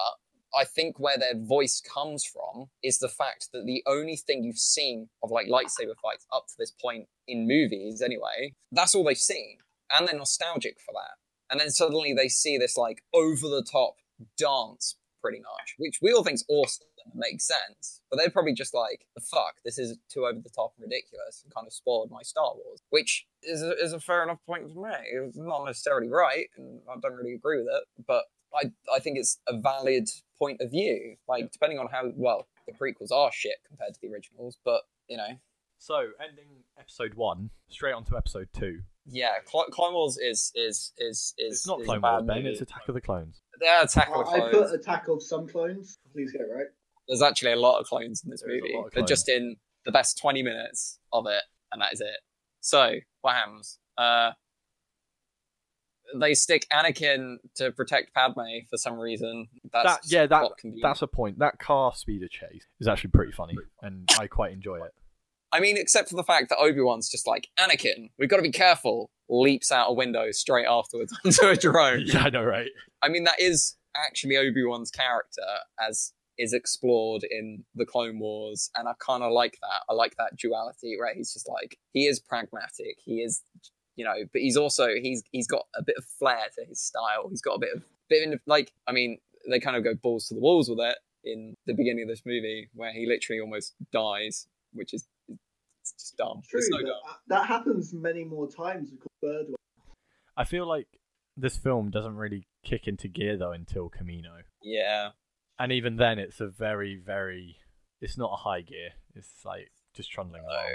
I think where their voice comes from is the fact that the only thing you've seen of, like, lightsaber fights up to this point in movies, anyway, that's all they've seen. And they're nostalgic for that. And then suddenly they see this, like, over-the-top dance, pretty much, which we all think's awesome and makes sense, but they're probably just like, the fuck, this is too over the top and ridiculous and kind of spoiled my Star Wars, which is a, is a fair enough point for me. It's not necessarily right, and I don't really agree with it, but I I think it's a valid point of view, like, depending on how, well, the prequels are shit compared to the originals, but, you know. So, ending episode one, straight on to episode two. Yeah, Cl- Clone Wars is is is is. It's not is Clone Wars, Ben. It's Attack of the Clones. Yeah, Attack of the Clones. I put Attack of some Clones. Please get it right. There's actually a lot of clones in this There's movie. They're just in the best twenty minutes of it, and that is it. So what happens? Uh, they stick Anakin to protect Padme for some reason. That's that, yeah, that that's a point. That car speeder chase is actually pretty funny, and I quite enjoy it. I mean, except for the fact that Obi-Wan's just like, Anakin, we've got to be careful, leaps out a window straight afterwards onto a drone. Yeah, I know, right? I mean, that is actually Obi-Wan's character, as is explored in the Clone Wars, and I kind of like that. I like that duality, right? He's just like, he is pragmatic, he is, you know, but he's also, he's he's got a bit of flair to his style. He's got a bit of, bit of like, I mean, they kind of go balls to the walls with it in the beginning of this movie, where he literally almost dies, which is, it's just dumb. True, no dumb. That happens many more times with Bird. I feel like this film doesn't really kick into gear though until Kamino. Yeah. And even then it's a very, very it's not a high gear. It's like just trundling along.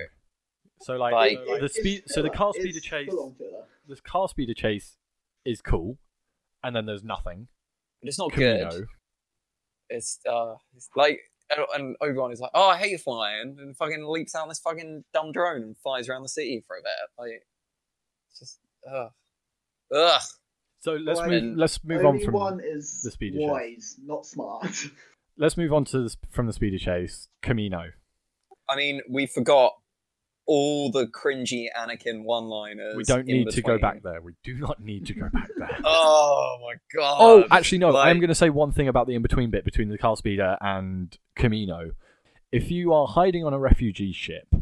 So like, like, you know, like the speed so the car speeder chase the car speeder chase is cool, and then there's nothing. But it's not Kamino. Good. It's uh it's like and Obi-Wan is like, oh, I hate flying, and fucking leaps out this fucking dumb drone and flies around the city for a bit. Like, it's just, ugh. Ugh. So let's well, move, I mean, let's move on from is the speeder wise, chase. Wise, not smart. Let's move on to this, from the speeder chase, Kamino. I mean, we forgot all the cringy Anakin one-liners. We don't need to go back there. We do not need to go back there. Oh, my God. Oh, actually, no. Like... I am going to say one thing about the in-between bit between the car speeder and Kamino. If you are hiding on a refugee ship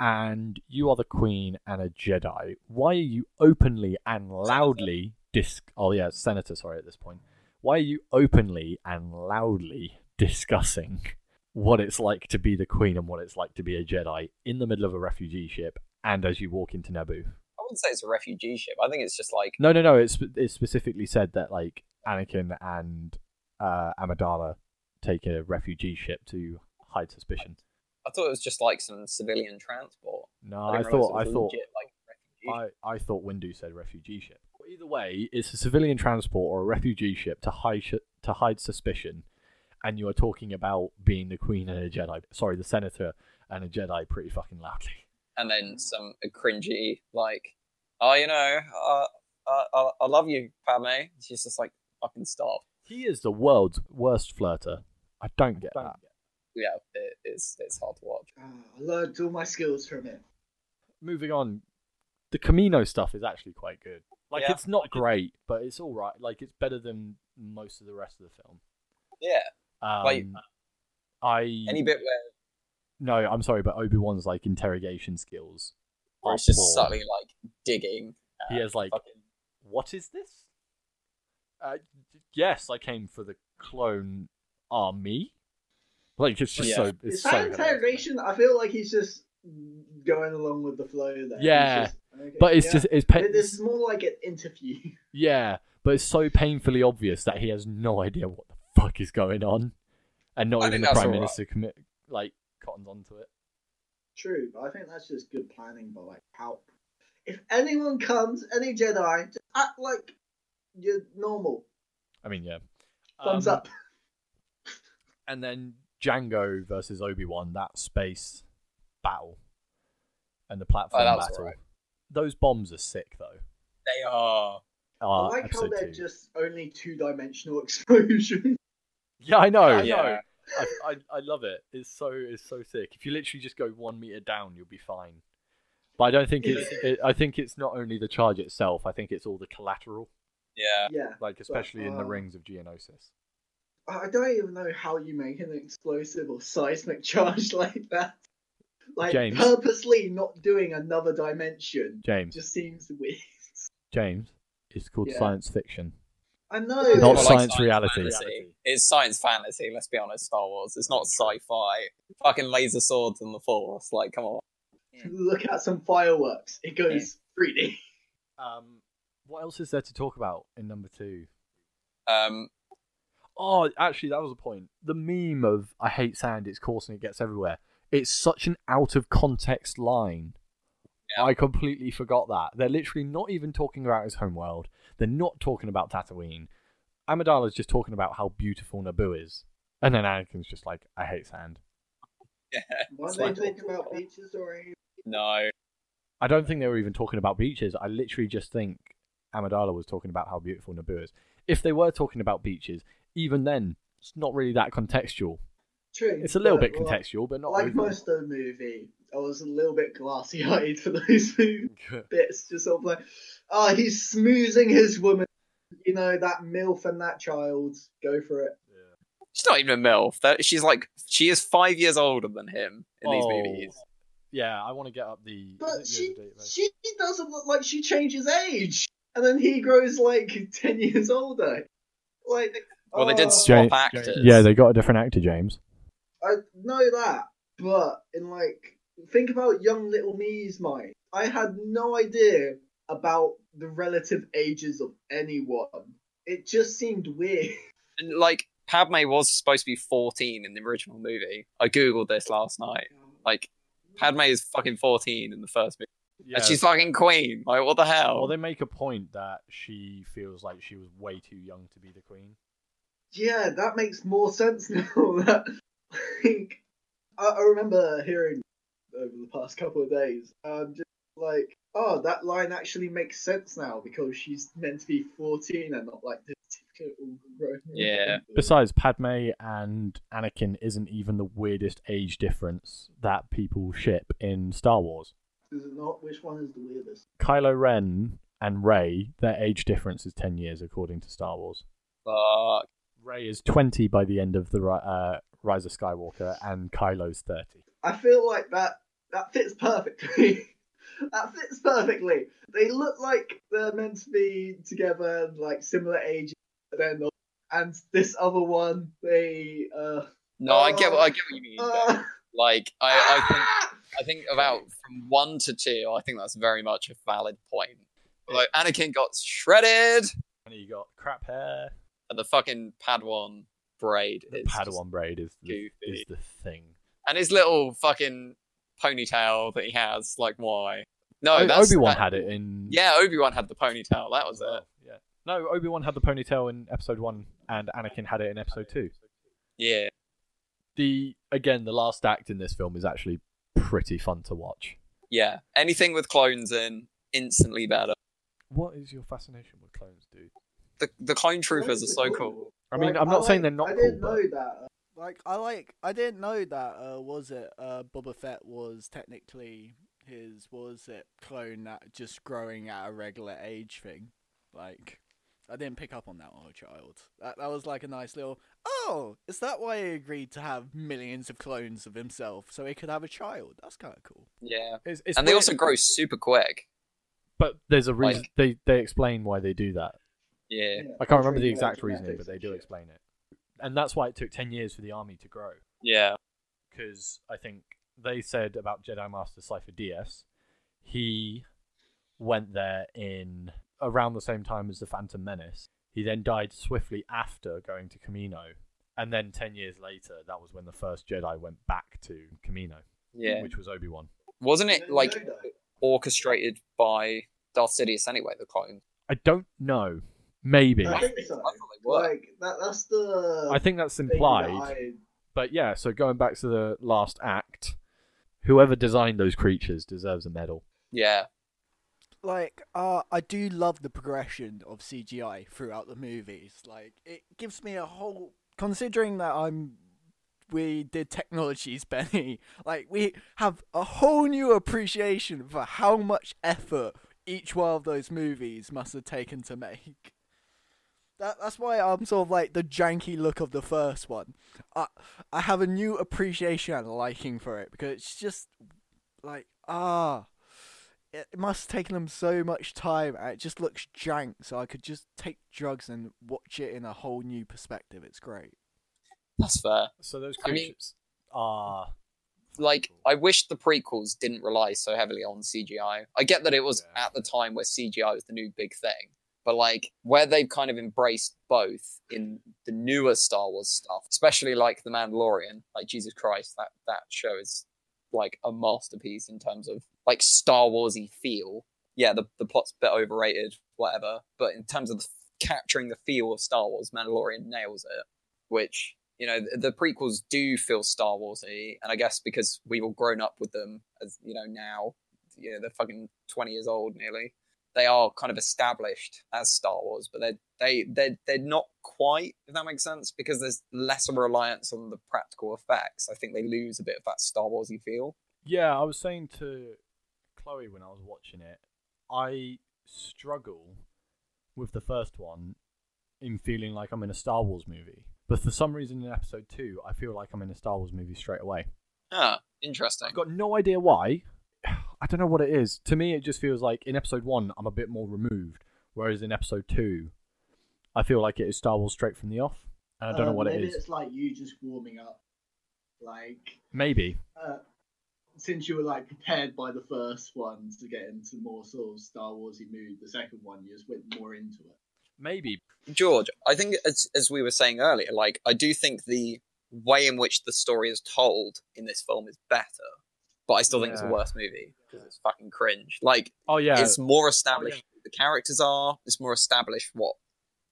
and you are the Queen and a Jedi, why are you openly and loudly... Dis- oh, yeah, Senator, sorry, at this point. Why are you openly and loudly discussing... what it's like to be the Queen and what it's like to be a Jedi in the middle of a refugee ship and as you walk into Naboo? I wouldn't say it's a refugee ship. I think it's just like... No, no, no. It's, it's specifically said that like Anakin and uh, Amidala take a refugee ship to hide suspicion. I thought it was just like some civilian transport. No, I, I thought I thought legit, like, I I thought Windu said refugee ship. Well, either way, it's a civilian transport or a refugee ship to hide sh- to hide suspicion, and you are talking about being the Queen and a Jedi. Sorry, the Senator and a Jedi, pretty fucking loudly. And then some cringy like, oh, you know, uh, uh, I I love you, Padme. She's just like, fucking stop. He is the world's worst flirter. I don't get I don't that. Get Yeah, it, it's it's hard to watch. Oh, I learned all my skills from it. Moving on, the Kamino stuff is actually quite good. Like, yeah. It's not great, but it's all right. Like, it's better than most of the rest of the film. Yeah. Um, like, I any bit where? No, I'm sorry, but Obi-Wan's like interrogation skills. Or it's just subtly like digging. Uh, he is like, fucking... what is this? Uh, yes, I came for the clone army. Like, it's just yeah. so... It's so interrogation, I feel like he's just going along with the flow there. Yeah, just, okay, but it's yeah. just... It's pa- this is more like an interview. Yeah, but it's so painfully obvious that he has no idea what the fuck is going on. And not I even the Prime Minister right. commit, like cottons onto it. True, but I think that's just good planning by, like, how... If anyone comes, any Jedi, just act like you're normal. I mean, yeah. Thumbs um, up. And then... Jango versus Obi-Wan, that space battle and the platform oh, battle. Right. Those bombs are sick, though. They are. are I like how they're two. just only two-dimensional explosions. Yeah, I know. Yeah, I know. I, I I love it. It's so it's so sick. If you literally just go one meter down, you'll be fine. But I don't think it's. It, I think it's not only the charge itself. I think it's all the collateral. Yeah. Yeah. Like especially but, uh... in the rings of Geonosis. I don't even know how you make an explosive or seismic charge like that. Like, James. Purposely not doing another dimension. James. Just seems weird. James, it's called yeah. science fiction. I know. Not well, science, like science reality. reality. It's science fantasy, let's be honest, Star Wars. It's not sci-fi. Fucking laser swords and the Force. Like, come on. Yeah. Look at some fireworks. It goes yeah. three D. Um, what else is there to talk about in number two? Um... Oh, actually, that was a point. The meme of "I hate sand, it's coarse and it gets everywhere." It's such an out of context line. Yeah. I completely forgot that. They're literally not even talking about his homeworld. They're not talking about Tatooine. Amidala's just talking about how beautiful Naboo is. And then Anakin's just like, "I hate sand." Yeah. Why don't they talking about beaches or anything? No. I don't think they were even talking about beaches. I literally just think Amidala was talking about how beautiful Naboo is. If they were talking about beaches, even then, it's not really that contextual. True. It's a little but, bit contextual, well, but not... Like really. Most of the movie, I was a little bit glassy-eyed for those bits. Just sort of like, oh, he's smoozing his woman. You know, that MILF and that child. Go for it. Yeah. She's not even a MILF. That, she's like, she is five years older than him in oh, these movies. Yeah, I want to get up the... But she, date, she doesn't look like she changes age. And then he grows like ten years older. Like... Well, they did swap James, actors. Yeah, they got a different actor, James. I know that, but in like, think about young little me's mind. I had no idea about the relative ages of anyone. It just seemed weird. And like, Padme was supposed to be fourteen in the original movie. I googled this last night. Like, Padme is fucking fourteen in the first movie. Yeah. And she's fucking queen. Like, what the hell? Well, they make a point that she feels like she was way too young to be the queen. Yeah, that makes more sense now. That, like, I, I remember hearing over the past couple of days, um, just like, oh, that line actually makes sense now because she's meant to be fourteen and not like this typical grown. Yeah. Besides, Padme and Anakin isn't even the weirdest age difference that people ship in Star Wars. Is it not? Which one is the weirdest? Kylo Ren and Rey, their age difference is ten years according to Star Wars. Fuck. Rey is twenty by the end of the uh, Rise of Skywalker, and Kylo's thirty. I feel like that that fits perfectly. that fits perfectly. They look like they're meant to be together, like similar ages. Then, and this other one, they. Uh, no, uh, I get what I get what you mean. Uh, like I, I think I think about from one to two. I think that's very much a valid point. Like Anakin got shredded, and he got crap hair. But the fucking Padawan braid the is Padawan braid is the, is the thing. And his little fucking ponytail that he has, like, why? No, o- that's Obi-Wan that, had it in. Yeah, Obi-Wan had the ponytail. That was it. Yeah. No, Obi-Wan had the ponytail in episode one, and Anakin had it in episode two. Yeah. The again, the last act in this film is actually pretty fun to watch. Yeah, anything with clones in, instantly better. What is your fascination with clones, dude? The the clone troopers are so cool. I mean, like, I'm not like, saying they're not cool. I didn't cool, know but... that. Like, I like, I didn't know that, uh, was it, uh, Boba Fett was technically his, was it, clone that just growing at a regular age thing. Like, I didn't pick up on that when I was a child. That, that was like a nice little, oh, is that why he agreed to have millions of clones of himself, so he could have a child? That's kind of cool. Yeah. It's, it's and they also grow super quick. But there's a reason, like, they, they explain why they do that. Yeah. I can't remember the exact reasoning, but they do explain it. And that's why it took ten years for the army to grow. Yeah. Because I think they said about Jedi Master Cypher Dyas, he went there in around the same time as The Phantom Menace. He then died swiftly after going to Kamino. And then ten years later, that was when the first Jedi went back to Kamino, yeah, which was Obi-Wan. Wasn't it, like, orchestrated by Darth Sidious anyway, the clone? I don't know. Maybe. I think so. Like, that, that's the I think that's implied. That I... But yeah, so going back to the last act, whoever designed those creatures deserves a medal. Yeah. Like, uh, I do love the progression of C G I throughout the movies. Like, it gives me a whole... Considering that I'm... we did technologies, Benny, like, we have a whole new appreciation for how much effort each one of those movies must have taken to make. That, that's why I'm sort of like the janky look of the first one. I I have a new appreciation and liking for it because it's just like, ah, it must have taken them so much time and it just looks jank, so I could just take drugs and watch it in a whole new perspective. It's great. That's fair. So those creatures I mean, are... Like, I wish the prequels didn't rely so heavily on C G I. I get that it was yeah. at the time where C G I was the new big thing. But, like, where they've kind of embraced both in the newer Star Wars stuff, especially, like, The Mandalorian, like, Jesus Christ, that, that show is, like, a masterpiece in terms of, like, Star Wars-y feel. Yeah, the, the plot's a bit overrated, whatever, but in terms of the, capturing the feel of Star Wars, Mandalorian nails it, which, you know, the, the prequels do feel Star Wars-y, and I guess because we've all grown up with them, as you know, now, you know, they're fucking twenty years old, nearly. They are kind of established as Star Wars, but they're, they, they're, they're not quite, if that makes sense, because there's less of a reliance on the practical effects. I think they lose a bit of that Star Warsy feel. Yeah, I was saying to Chloe when I was watching it, I struggle with the first one in feeling like I'm in a Star Wars movie. But for some reason in episode two, I feel like I'm in a Star Wars movie straight away. Ah, interesting. I've got no idea why. I don't know what it is. To me, it just feels like in episode one, I'm a bit more removed, whereas in episode two, I feel like it is Star Wars straight from the off, and I don't um, know what maybe it is. Maybe it's like you just warming up, like maybe uh, since you were like prepared by the first one to get into more sort of Star Warsy mood. The second one, you just went more into it. Maybe George, I think as as we were saying earlier, like I do think the way in which the story is told in this film is better. But I still think yeah. it's a worse movie because it's fucking cringe. Like, oh, yeah. it's more established oh, yeah. who the characters are. It's more established what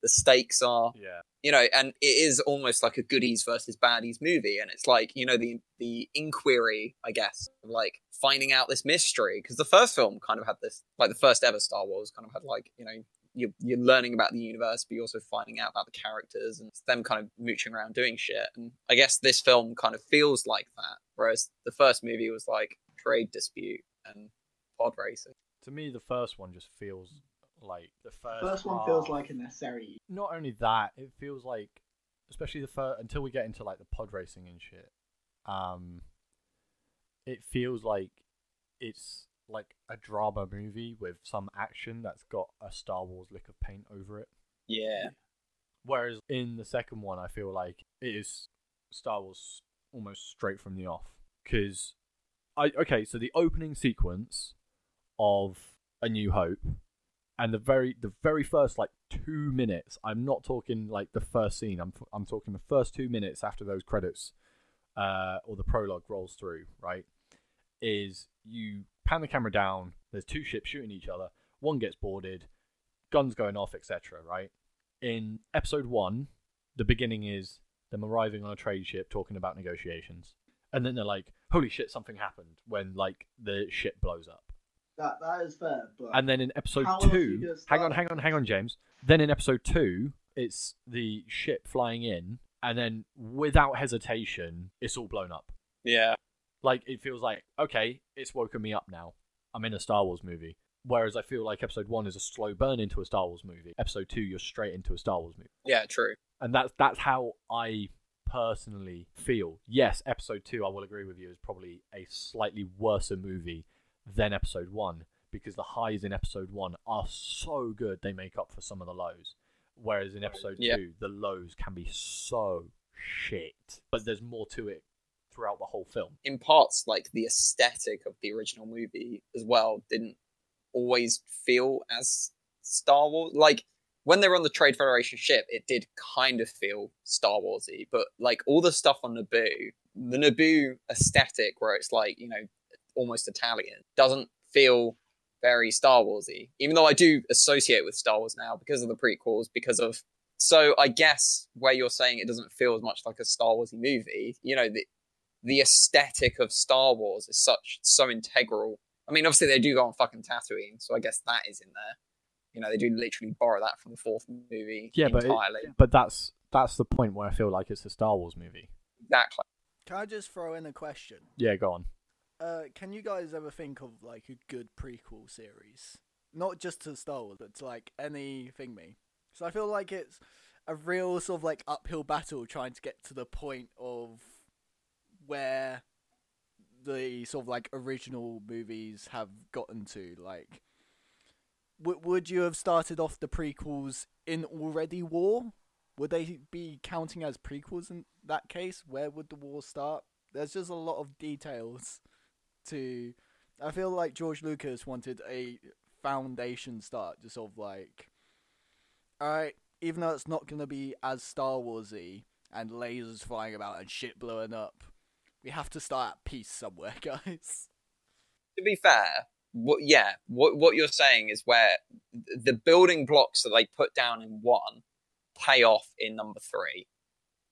the stakes are. Yeah, you know, and it is almost like a goodies versus baddies movie. And it's like, you know, the the inquiry, I guess, of like finding out this mystery. Because the first film kind of had this, like the first ever Star Wars kind of had like, you know, you're, you're learning about the universe, but you're also finding out about the characters and them kind of mooching around doing shit. And I guess this film kind of feels like that. Whereas the first movie was like trade dispute and pod racing. To me, the first one just feels like the first. The first one half, feels like a necessary. Not only that, it feels like, especially the first, until we get into like the pod racing and shit. Um, it feels like it's like a drama movie with some action that's got a Star Wars lick of paint over it. Yeah. Whereas in the second one, I feel like it is Star Wars. Almost straight from the off, because I okay so the opening sequence of A New Hope And the very the very first like two minutes, I'm not talking like the first scene, I'm I'm talking the first two minutes after those credits, uh, or the prologue rolls through, right? Is you pan the camera down, there's two ships shooting each other, one gets boarded, guns going off, et cetera, right? In episode one, the beginning is them arriving on a trade ship talking about negotiations. And then they're like, holy shit, something happened, when like the ship blows up. That that is fair, but and then in episode two, hang on, hang on, hang on, James. Then in episode two, it's the ship flying in, and then without hesitation, it's all blown up. Yeah, like it feels like, okay, it's woken me up now. I'm in a Star Wars movie, whereas I feel like episode one is a slow burn into a Star Wars movie. Episode two, you're straight into a Star Wars movie. Yeah, true. And that's that's how I personally feel. Yes, episode two, I will agree with you, is probably a slightly worse movie than episode one, because the highs in episode one are so good they make up for some of the lows, whereas in episode yeah. two the lows can be so shit, but there's more to it throughout the whole film. In parts, like the aesthetic of the original movie as well didn't always feel as Star Wars. Like when they were on the Trade Federation ship, it did kind of feel Star Warsy, but like all the stuff on Naboo, the Naboo aesthetic where it's like, you know, almost Italian, doesn't feel very Star Warsy, even though I do associate with Star Wars now because of the prequels, because of, so I guess where you're saying it doesn't feel as much like a Star Warsy movie, you know, the the aesthetic of Star Wars is such, so integral. I mean, obviously they do go on fucking Tatooine, so I guess that is in there. You know, they do literally borrow that from the fourth movie yeah, entirely. But, it, but that's that's the point where I feel like it's a Star Wars movie. Exactly. Can I just throw in a question? Yeah, go on. Uh, can you guys ever think of like a good prequel series, not just to Star Wars, but to like anything? Me, so I feel like it's a real sort of like uphill battle trying to get to the point of where the sort of like original movies have gotten to. Like, w- would you have started off the prequels in already war? Would they be counting as prequels in that case? Where would the war start? There's just a lot of details. To, I feel like George Lucas wanted a foundation start, just sort of like, alright, even though it's not going to be as Star Wars-y and lasers flying about and shit blowing up, we have to start at peace somewhere, guys. To be fair, what, yeah, what, what you're saying is where the building blocks that they put down in one pay off in number three.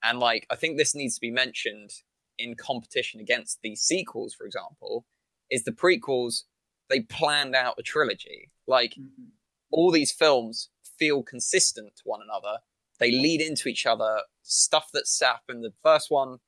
And like, I think this needs to be mentioned in competition against the sequels, for example, is the prequels, they planned out a trilogy. Like, mm-hmm. all these films feel consistent to one another. They lead into each other. Stuff that's happened in the first one,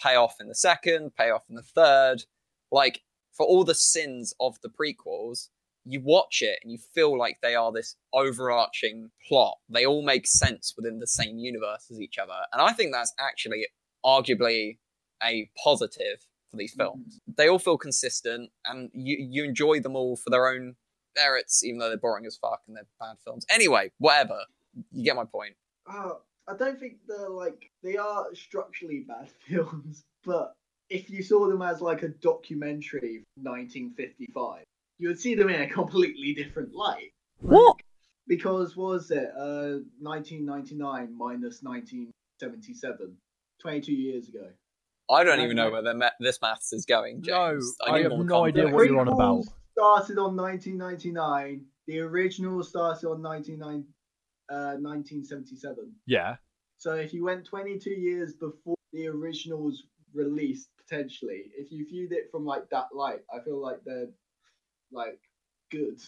pay off in the second, pay off in the third. Like, for all the sins of the prequels, you watch it and you feel like they are this overarching plot. They all make sense within the same universe as each other. And I think that's actually arguably a positive for these films. Mm. They all feel consistent, and you you enjoy them all for their own merits, even though they're boring as fuck and they're bad films. Anyway, whatever. You get my point. Uh, I don't think they're like, they are structurally bad films, but if you saw them as like a documentary from nineteen fifty-five, you would see them in a completely different light. Like, what? Because what was it? Uh, nineteen ninety-nine minus nineteen seventy-seven, twenty-two years ago. I don't even know where the ma- this maths is going, James. No, I, I have no idea what you're on about. Started on nineteen ninety-nine. The original started on nineteen seventy-seven. Yeah. So if you went twenty-two years before the original's released, potentially, if you viewed it from like that light, I feel like they're like good.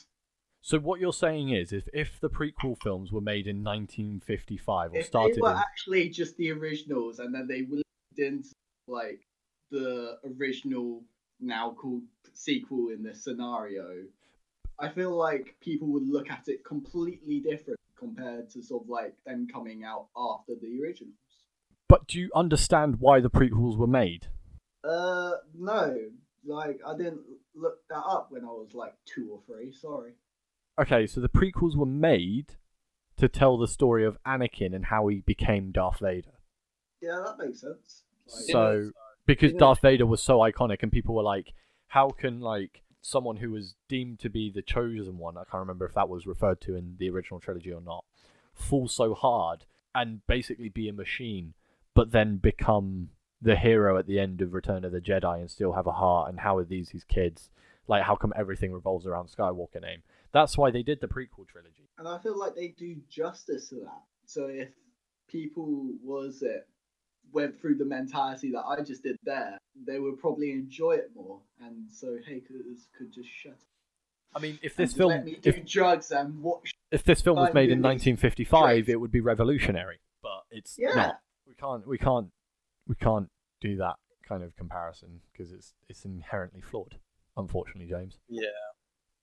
So what you're saying is, if, if the prequel films were made in nineteen fifty-five, or if started, they were in... actually just the originals, and then they lived into like the original now called sequel in this scenario, I feel like people would look at it completely different compared to sort of like them coming out after the originals. But do you understand why the prequels were made? Uh, no. Like, I didn't look that up when I was like two or three, sorry. Okay, so the prequels were made to tell the story of Anakin and how he became Darth Vader. Yeah, that makes sense. So, because Darth Vader was so iconic, and people were like, how can, like, someone who was deemed to be the chosen one, I can't remember if that was referred to in the original trilogy or not, fall so hard and basically be a machine, but then become the hero at the end of Return of the Jedi and still have a heart, and how are these his kids? Like, how come everything revolves around Skywalker name? That's why they did the prequel trilogy. And I feel like they do justice to that. So if people was it went through the mentality that I just did there, they would probably enjoy it more. And so, hey, could, could just shut up. I mean, if this film, let me do if, drugs and watch, if this film was made in nineteen fifty-five, it would be revolutionary. But it's yeah. not. We can't. We can't. We can't do that kind of comparison because it's it's inherently flawed. Unfortunately, James. Yeah.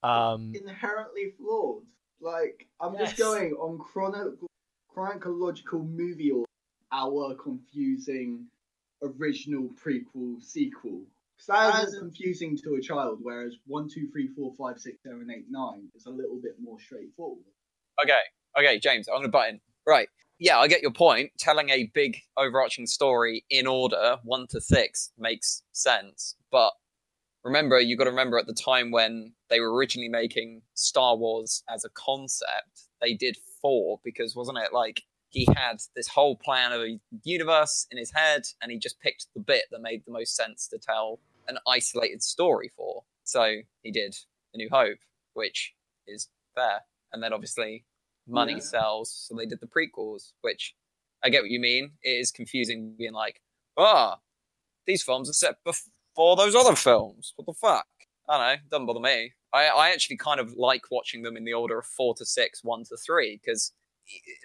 Um, inherently flawed. Like I'm yes. just going on chrono- chronological movie order. Our confusing original prequel sequel. So that is confusing to a child, whereas one, two, three, four, five, six, seven, eight, nine is a little bit more straightforward. Okay, okay, James, I'm going to butt in. Right, yeah, I get your point. Telling a big overarching story in order, one to six, makes sense. But remember, you've got to remember at the time when they were originally making Star Wars as a concept, they did four, because wasn't it like... he had this whole plan of a universe in his head, and he just picked the bit that made the most sense to tell an isolated story for. So he did A New Hope, which is fair. And then obviously money yeah. sells, so they did the prequels, which I get what you mean. It is confusing being like, ah, oh, these films are set before those other films. What the fuck? I don't know. It doesn't bother me. I, I actually kind of like watching them in the order of four to six, one to three, because...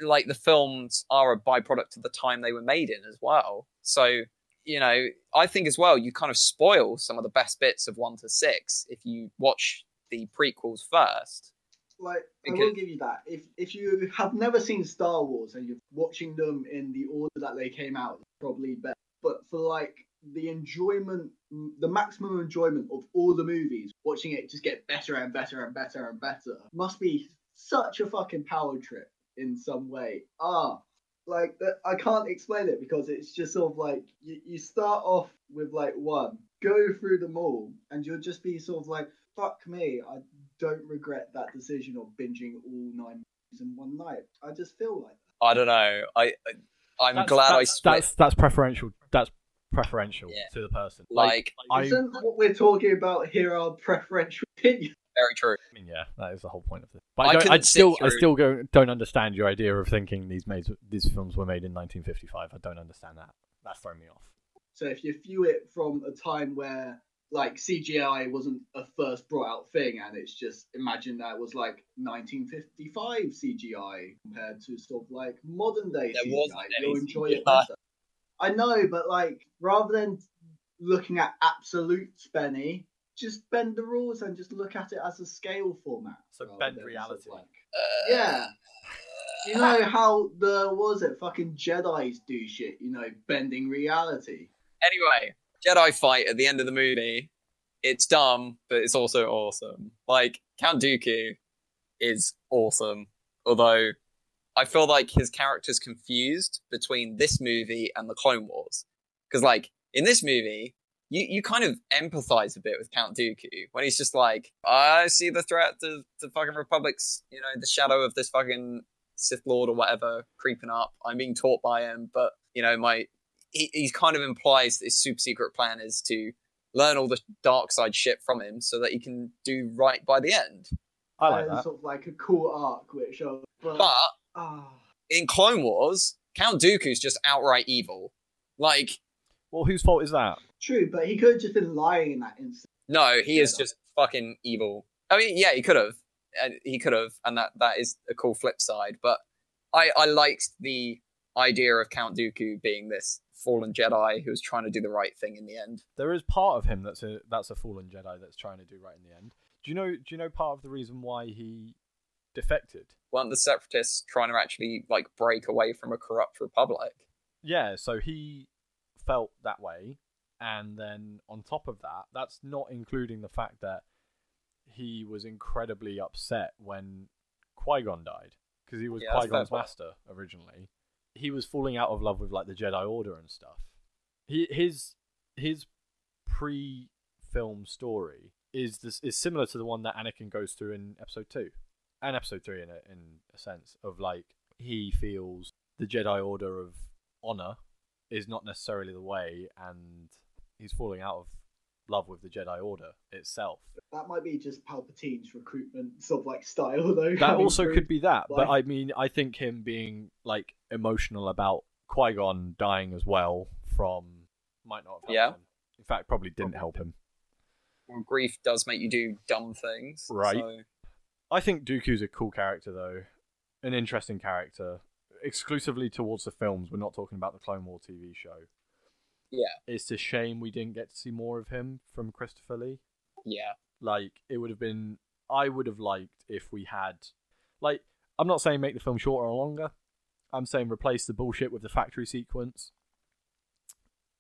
like the films are a byproduct of the time they were made in as well. So, you know, I think as well, you kind of spoil some of the best bits of one to six if you watch the prequels first. Like, because... I will give you that. If if you have never seen Star Wars and you're watching them in the order that they came out, it's probably better. But for like the enjoyment, the maximum enjoyment of all the movies, watching it just get better and better and better and better must be such a fucking power trip. In some way, ah, like I can't explain it because it's just sort of like you, you start off with like one, go through them all, and you'll just be sort of like, fuck me, I don't regret that decision of binging all nine movies in one night. I just feel like that. I don't know. I, I I'm that's, glad that's, I split. That's that's preferential. That's preferential yeah. to the person. Like, like isn't I, what we're talking about here our preferential opinions? Very true. I mean, yeah, that is the whole point of this. But I, don't, I, I still, I still go, don't understand your idea of thinking these made, these films were made in nineteen fifty-five. I don't understand that. That's thrown me off. So if you view it from a time where, like, C G I wasn't a first brought out thing, and it's just imagine that was like nineteen fifty-five C G I compared to sort of like modern day there C G I, you'll enjoy it better. I know, but like rather than looking at absolutes, Benny. Just bend the rules and just look at it as a scale format. So bend reality. Sort of like, uh, yeah. You know how the, what was it, fucking Jedis do shit, you know, bending reality. Anyway, Jedi fight at the end of the movie. It's dumb, but it's also awesome. Like, Count Dooku is awesome. Although, I feel like his character's confused between this movie and the Clone Wars. Because, like, in this movie... You you kind of empathize a bit with Count Dooku when he's just like, I see the threat to the fucking Republic's, you know, the shadow of this fucking Sith Lord or whatever creeping up. I'm being taught by him, but, you know, my he, he kind of implies that his super secret plan is to learn all the dark side shit from him so that he can do right by the end. I like that. Sort of like a cool arc, which... I, but but oh. in Clone Wars, Count Dooku's just outright evil. Like... Well, whose fault is that? True, but he could have just been lying in that instance. No, he is just fucking evil. I mean, yeah, he could have. And he could have, and that, that is a cool flip side. But I, I liked the idea of Count Dooku being this fallen Jedi who's trying to do the right thing in the end. There is part of him that's a that's a fallen Jedi that's trying to do right in the end. Do you know do you know part of the reason why he defected? Weren't the Separatists trying to actually like break away from a corrupt republic? Yeah, so he felt that way. And then on top of that, that's not including the fact that he was incredibly upset when Qui-Gon died, because he was yeah, Qui-Gon's master originally. He was falling out of love with like the Jedi Order and stuff. He his his pre-film story is this is similar to the one that Anakin goes through in episode two and episode three in a, in a sense of like he feels the Jedi Order of honor is not necessarily the way, and he's falling out of love with the Jedi Order itself. That might be just Palpatine's recruitment sort of like style though. That also could be that, like, but I mean, I think him being like emotional about Qui-Gon dying as well from might not have helped yeah. him. In fact, probably didn't help him. Well, grief does make you do dumb things. Right. So. I think Dooku's a cool character though. An interesting character. Exclusively towards the films, we're not talking about the Clone Wars T V show. Yeah. It's a shame we didn't get to see more of him from Christopher Lee. Yeah. Like, it would have been... I would have liked if we had... Like, I'm not saying make the film shorter or longer. I'm saying replace the bullshit with the factory sequence.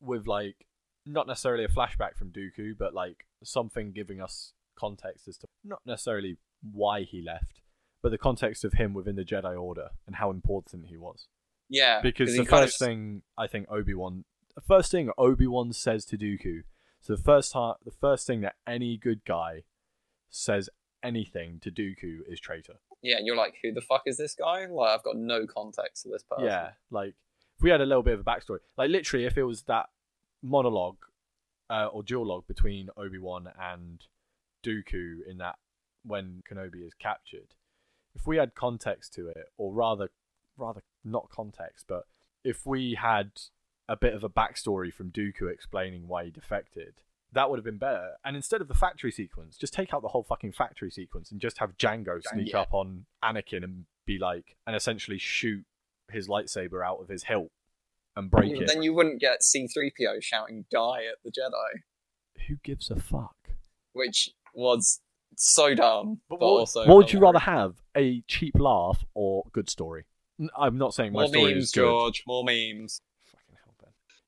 With, like, not necessarily a flashback from Dooku, but, like, something giving us context as to not necessarily why he left, but the context of him within the Jedi Order and how important he was. Yeah. Because the first of... thing I think Obi-Wan... The first thing Obi-Wan says to Dooku, so the first time, the first thing that any good guy says anything to Dooku is traitor. Yeah, and you're like, who the fuck is this guy? Like, I've got no context to this person. Yeah, like, if we had a little bit of a backstory, like, literally, if it was that monologue uh, or duologue between Obi-Wan and Dooku in that when Kenobi is captured, if we had context to it, or rather, rather not context, but if we had a bit of a backstory from Dooku explaining why he defected, that would have been better. And instead of the factory sequence, just take out the whole fucking factory sequence and just have Jango sneak yeah. up on Anakin and be like, and essentially shoot his lightsaber out of his hilt and break then it. Then you wouldn't get C three P O shouting die at the Jedi. Who gives a fuck? Which was so dumb. But, but what, also what would hilarious. You rather have? A cheap laugh or good story? I'm not saying more my story memes, is good. George, more memes.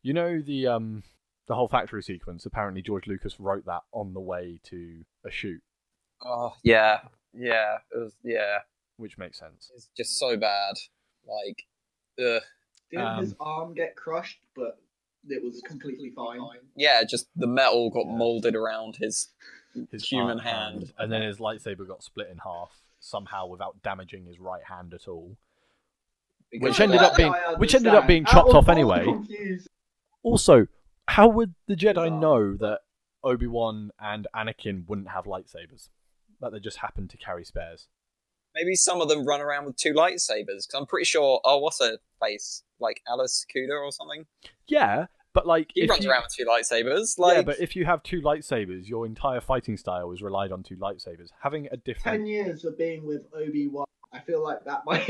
You know the um the whole factory sequence, apparently George Lucas wrote that on the way to a shoot. Oh, yeah. Yeah. It was, yeah. Which makes sense. It's just so bad. Like, ugh. Didn't um, his arm get crushed, but it was completely fine. Yeah, just the metal got yeah. moulded around his, his human hand. hand. And then his lightsaber got split in half, somehow without damaging his right hand at all. Because which ended up being which ended up being chopped off anyway. Confused. Also, how would the Jedi know that Obi-Wan and Anakin wouldn't have lightsabers? That they just happened to carry spares? Maybe some of them run around with two lightsabers, because I'm pretty sure, oh, what's her face? Like, Alice Kuda or something? Yeah, but like... He if runs you... around with two lightsabers. Like... Yeah, but if you have two lightsabers, your entire fighting style is relied on two lightsabers. Having a different... Ten years of being with Obi-Wan, I feel like that might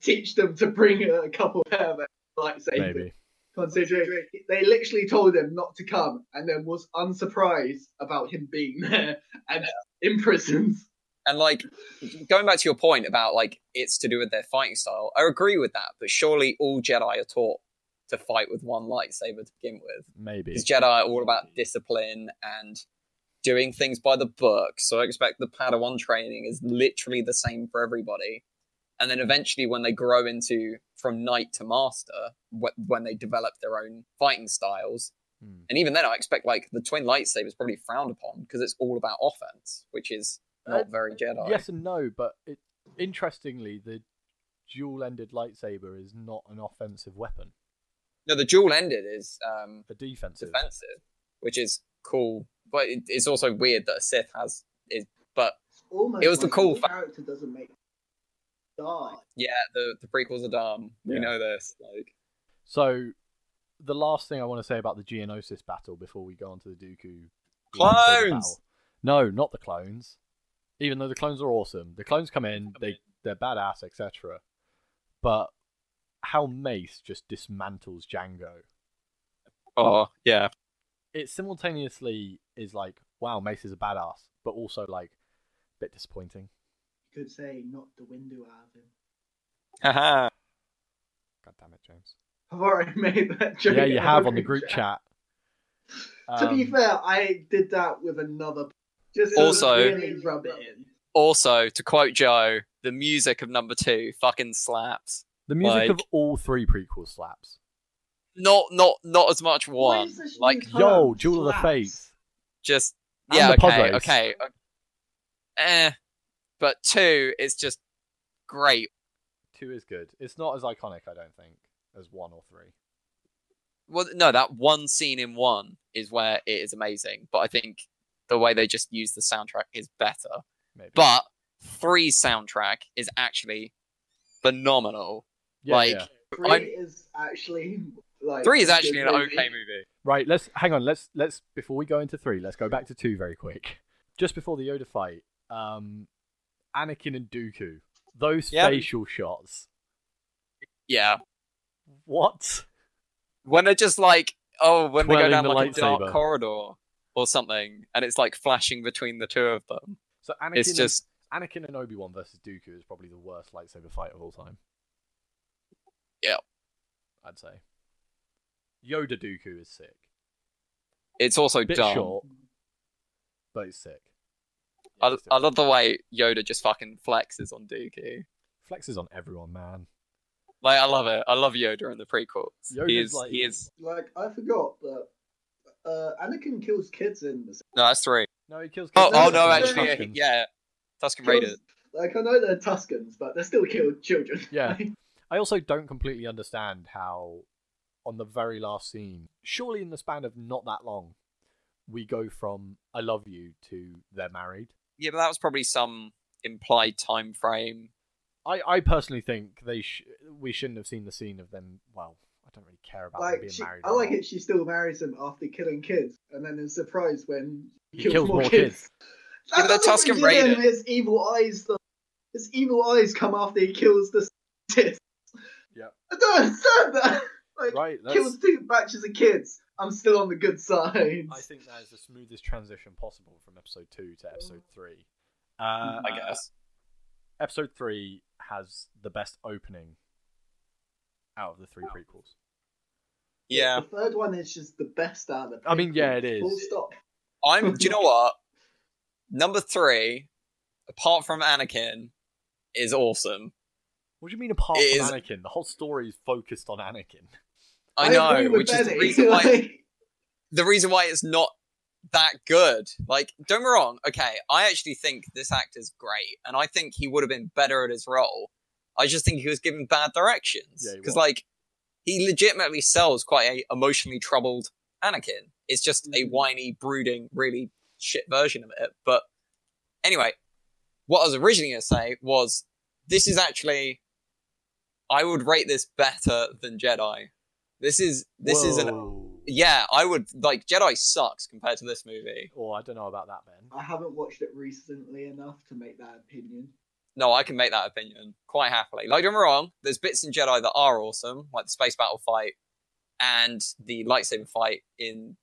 teach them to bring a couple pair of lightsabers. Maybe. Considering they literally told him not to come and then was unsurprised about him being there and imprisoned. And like, going back to your point about like, it's to do with their fighting style, I agree with that, but surely all Jedi are taught to fight with one lightsaber to begin with. Maybe. Because Jedi are all about discipline and doing things by the book, so I expect the Padawan training is literally the same for everybody. And then eventually when they grow into from knight to master, wh- when they develop their own fighting styles. Mm. And even then I expect like the twin lightsabers probably frowned upon because it's all about offense, which is not uh, very Jedi. Yes and no, but it, interestingly, the dual-ended lightsaber is not an offensive weapon. No, the dual-ended is um, a defensive. defensive, which is cool. But it, it's also weird that a Sith has... Is, but it was the cool fact. Character doesn't make Die. Yeah, the, the prequels are dumb. Yeah. We know this. Like, so, the last thing I want to say about the Geonosis battle before we go on to the Dooku clones. No, not the clones. Even though the clones are awesome, the clones come in, they they're badass, et cetera. But how Mace just dismantles Jango. Oh yeah. It simultaneously is like, wow, Mace is a badass, but also like a bit disappointing. Could say not the window out of him. Haha. God damn it, James. I've already made that joke. Yeah, you have on the group chat. chat. To um, be fair, I did that with another. Just also, really rub it in. Also, to quote Joe, the music of number two fucking slaps. The music like, of all three prequel slaps. Not, not, not as much one. Like, yo, Duel of the Fates. Just And yeah, the pod okay, race. okay. Eh, but two is just great. Two is good. It's not as iconic, I don't think, as one or three. Well, no, that one scene in one is where it is amazing, but I think the way they just use the soundtrack is better. Maybe. But three's soundtrack is actually phenomenal. Yeah, like yeah. Three I'm... is actually like three is actually an movie. okay movie. Right, let's hang on. Let's let's before we go into three, let's go back to two very quick. Just before the Yoda fight, um, Anakin and Dooku. Those yeah. facial shots. Yeah. What? When they're just like, oh, when Twirling they go down the like lightsaber. a dark corridor or something, and it's like flashing between the two of them. So Anakin, it's just... and, Anakin and Obi-Wan versus Dooku is probably the worst lightsaber fight of all time. Yeah. I'd say. Yoda Dooku is sick. It's also Bit dumb. Short, but it's sick. Yeah, I, it's I love the way Yoda just fucking flexes on Dooku. Flexes on everyone, man. Like, I love it. I love Yoda in the prequels. Yoda's he is, like, he is... like, I forgot that uh, Anakin kills kids in this. No, that's three. No, he kills kids. Oh, oh no, actually, yeah, yeah. Tusken Raiders. Kills... Like, I know they're Tuskens, but they're still killed children. Yeah. I also don't completely understand how, on the very last scene, surely in the span of not that long, we go from I love you to they're married. Yeah, but that was probably some implied time frame. I, I personally think they sh- we shouldn't have seen the scene of them. Well, I don't really care about like them being she, married. I like it. She still marries him after killing kids, and then is surprised when he, he kills, kills more, more kids. kids. That's yeah, the Tusken Raider. His evil eyes, though. His evil eyes come after he kills the kids. Yeah, I don't understand that. Like, right, kills two batches of kids. I'm still on the good side. I think that is the smoothest transition possible from episode two to episode three. Uh, I guess. Episode three has the best opening out of the three prequels. Yeah. The third one is just the best out of the prequels. I mean, yeah, it is. Full stop. I'm, do you know what? Number three, apart from Anakin, is awesome. What do you mean apart it from is... Anakin? The whole story is focused on Anakin. I, I know, which Benny. is the reason why it, the reason why it's not that good. Like, don't get me wrong, okay, I actually think this actor's great, and I think he would have been better at his role. I just think he was given bad directions. Because, yeah, like, he legitimately sells quite a emotionally troubled Anakin. It's just mm. a whiny, brooding, really shit version of it. But, anyway, what I was originally going to say was, this is actually... I would rate this better than Jedi. This is this Whoa. is an yeah. I would like Jedi sucks compared to this movie. Oh, I don't know about that, man. I haven't watched it recently enough to make that opinion. No, I can make that opinion quite happily. Like, don't get me wrong. There's bits in Jedi that are awesome, like the space battle fight and the lightsaber fight in,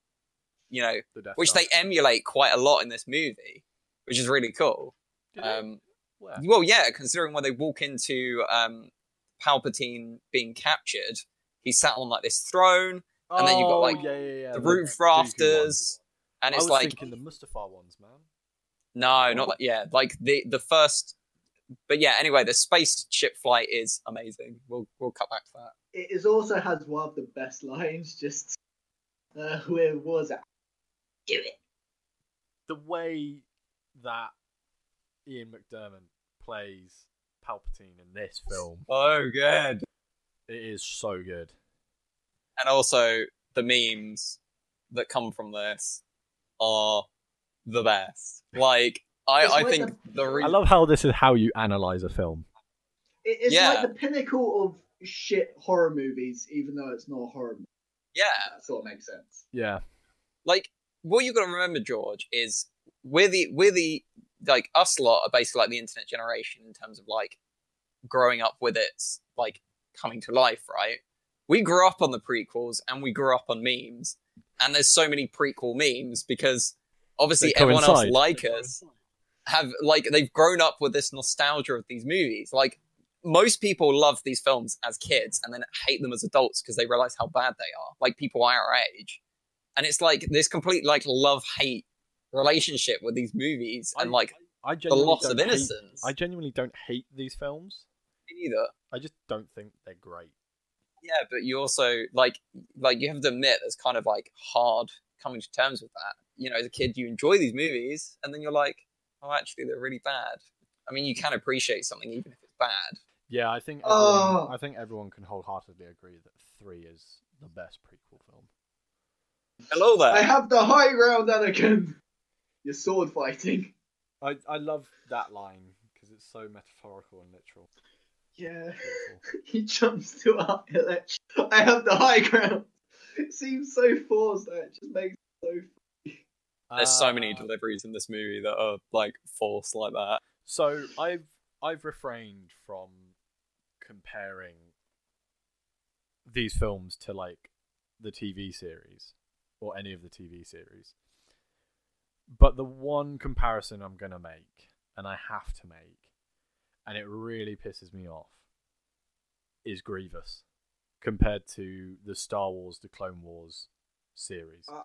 you know, the which Knight. They emulate quite a lot in this movie, which is really cool. Um, yeah. Well, yeah, considering when they walk into um, Palpatine being captured. He sat on like this throne, oh, and then you've got like yeah, yeah, yeah. the roof rafters, and it's I was like thinking the Mustafar ones, man. No, oh. not like yeah, like the the first. But yeah, anyway, the spaceship flight is amazing. We'll we'll cut back to that. It is also has one of the best lines. Just uh, where was I? Do it. The way that Ian McDiarmid plays Palpatine in this film. Oh, good. It is so good. And also, the memes that come from this are the best. Like, I, I like think... The... the re- I love how this is how you analyse a film. It, it's yeah. like the pinnacle of shit horror movies, even though it's not a horror movie. Yeah. That sort of makes sense. Yeah. Like, what you've got to remember, George, is we're the... We're the like, us lot are basically like the internet generation in terms of, like, growing up with it, like... coming to life, right? We grew up on the prequels and we grew up on memes, and there's so many prequel memes because obviously everyone else like us have like they've grown up with this nostalgia of these movies. Like, most people loved these films as kids and then hate them as adults because they realize how bad they are, like people our age, and it's like this complete like love hate relationship with these movies and like I, I the loss of innocence. Hate, I genuinely don't hate these films either. I just don't think they're great. Yeah, but you also like like you have to admit it's kind of like hard coming to terms with that. you know, as a kid, you enjoy these movies, and then you're like, oh, actually, they're really bad. I mean, you can appreciate something even if it's bad. Yeah, I think everyone, oh. I think everyone can wholeheartedly agree that three is the best prequel film. Hello there. I have the high ground, Anakin. You're sword fighting. I, I love that line because it's so metaphorical and literal. Yeah. He jumps to our election. I have the high ground. It seems so forced that it just makes it so funny. There's uh, so many deliveries in this movie that are like forced like that. So I've I've refrained from comparing these films to like the T V series or any of the T V series. But the one comparison I'm going to make, and I have to make, and it really pisses me off, is Grievous compared to the Star Wars, the Clone Wars series. Uh,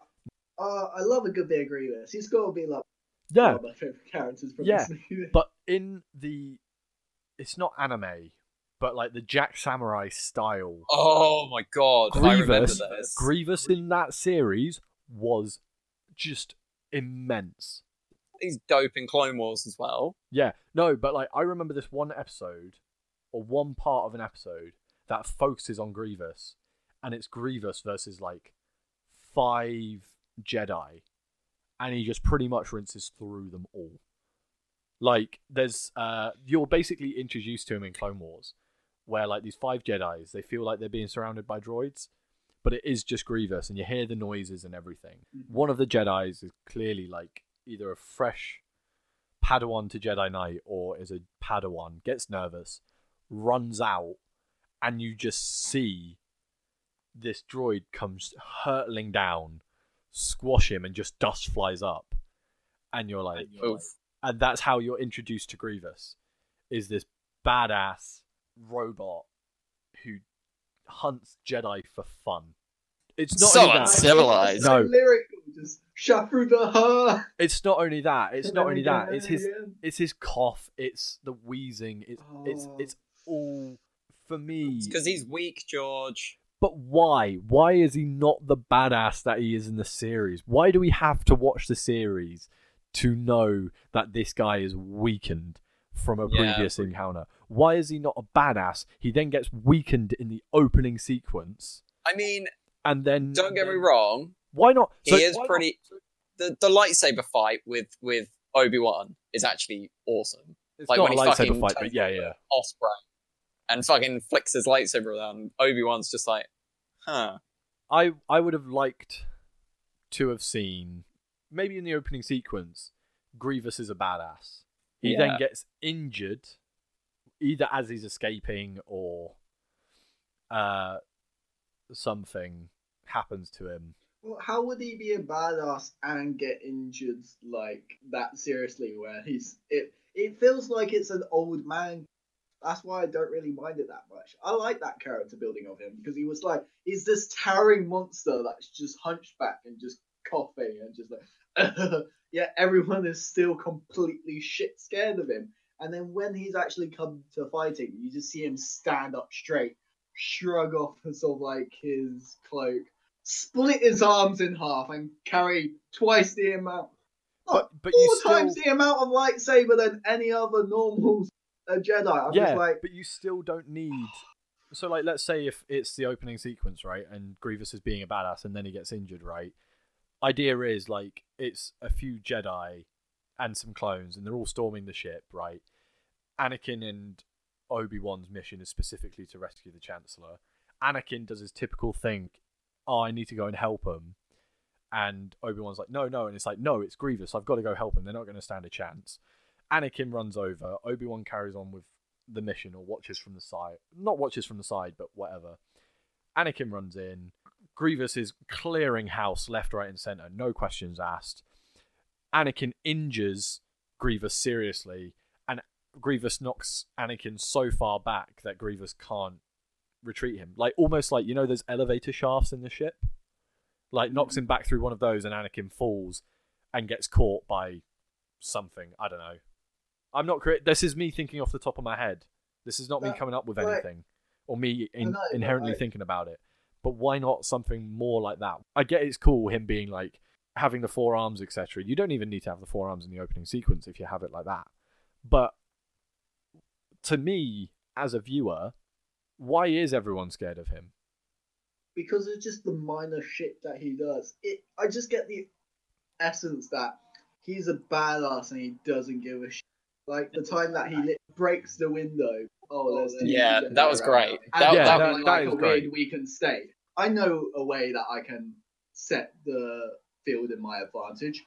uh, I love a good bit of Grievous. He's got to be like yeah. one of my favourite characters from yeah. this movie. But in the... It's not anime, but like the Jack Samurai style. Oh my god, Grievous, I remember this. Grievous in that series was just immense. He's dope in Clone Wars as well. Yeah, no, but like I remember this one episode, or one part of an episode, that focuses on Grievous, and it's Grievous versus like five Jedi, and he just pretty much rinses through them all. Like, there's, uh, you're basically introduced to him in Clone Wars, where like these five Jedis, they feel like they're being surrounded by droids, but it is just Grievous, and you hear the noises and everything. One of the Jedis is clearly like either a fresh Padawan to Jedi Knight, or is a Padawan, gets nervous, runs out, and you just see this droid comes hurtling down, squash him, and just dust flies up, and you're like, and you're like and that's how you're introduced to Grievous, is this badass robot who hunts Jedi for fun. It's not so uncivilized. No, lyrical, just Shafrudaha. It's not only that. It's not only that. It's his. It's his cough. It's the wheezing. It's oh. it's it's all for me. Because he's weak, George. But why? Why is he not the badass that he is in the series? Why do we have to watch the series to know that this guy is weakened from a yeah. previous encounter? Why is he not a badass? He then gets weakened in the opening sequence. I mean, and then don't get me wrong. Why not? He so, is pretty. Not? The the lightsaber fight with with Obi-Wan is actually awesome. It's like not when a he lightsaber fight, but yeah, yeah. Osprey and fucking flicks his lightsaber around. Obi-Wan's just like, huh. I I would have liked to have seen. Maybe in the opening sequence, Grievous is a badass. He yeah. then gets injured, either as he's escaping or uh, something happens to him. Well, how would he be a badass and get injured like that seriously? Where he's it, it feels like it's an old man. That's why I don't really mind it that much. I like that character building of him because he was like, he's this towering monster that's just hunchback and just coughing and just like yeah everyone is still completely shit scared of him, and then when he's actually come to fighting you just see him stand up straight, shrug off sort of like his cloak, split his arms in half and carry twice the amount but, but four you still... times the amount of lightsaber than any other normal uh, Jedi. I'm yeah just like... but you still don't need so like let's say if it's the opening sequence, right, and Grievous is being a badass and then he gets injured, right? Idea is like it's a few Jedi and some clones and they're all storming the ship, right? Anakin and Obi-Wan's mission is specifically to rescue the Chancellor. Anakin does his typical thing, oh, I need to go and help him. And Obi-Wan's like, no, no. And it's like, no, it's Grievous. I've got to go help him. They're not going to stand a chance. Anakin runs over. Obi-Wan carries on with the mission or watches from the side. Not watches from the side, but whatever. Anakin runs in. Grievous is clearing house left, right, and centre. No questions asked. Anakin injures Grievous seriously, and Grievous knocks Anakin so far back that Grievous can't retreat him. Like, almost like, you know, those elevator shafts in the ship? Like, knocks him back through one of those, and Anakin falls and gets caught by something. I don't know. I'm not... Cre- this is me thinking off the top of my head. This is not no, me coming up with right. anything, or me in- no, inherently no, no. thinking about it. But why not something more like that? I get it's cool him being like, having the four arms, et cetera. You don't even need to have the four arms in the opening sequence if you have it like that. But to me, as a viewer, why is everyone scared of him? Because of just the minor shit that he does. It, I just get the essence that he's a badass and he doesn't give a shit. Like the time that he lit- breaks the window. Oh, there's yeah, that was great. That, yeah, that, that was like, that a great. We can stay. I know a way that I can set the field in my advantage.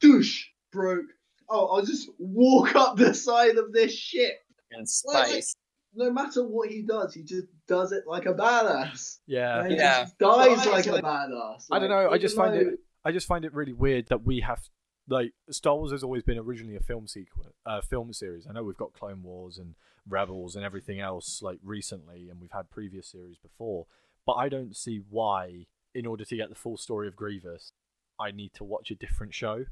Douche broke. Oh, I'll just walk up the side of this ship. In space. Like, no matter what he does, he just does it like a badass. Yeah, and he yeah. just dies like a badass. Like, I don't know. I just find though... it. I just find it really weird that we have. Like, Star Wars has always been originally a film sequel, uh, film series. I know we've got Clone Wars and Rebels and everything else, like, recently, and we've had previous series before. But I don't see why, in order to get the full story of Grievous, I need to watch a different show.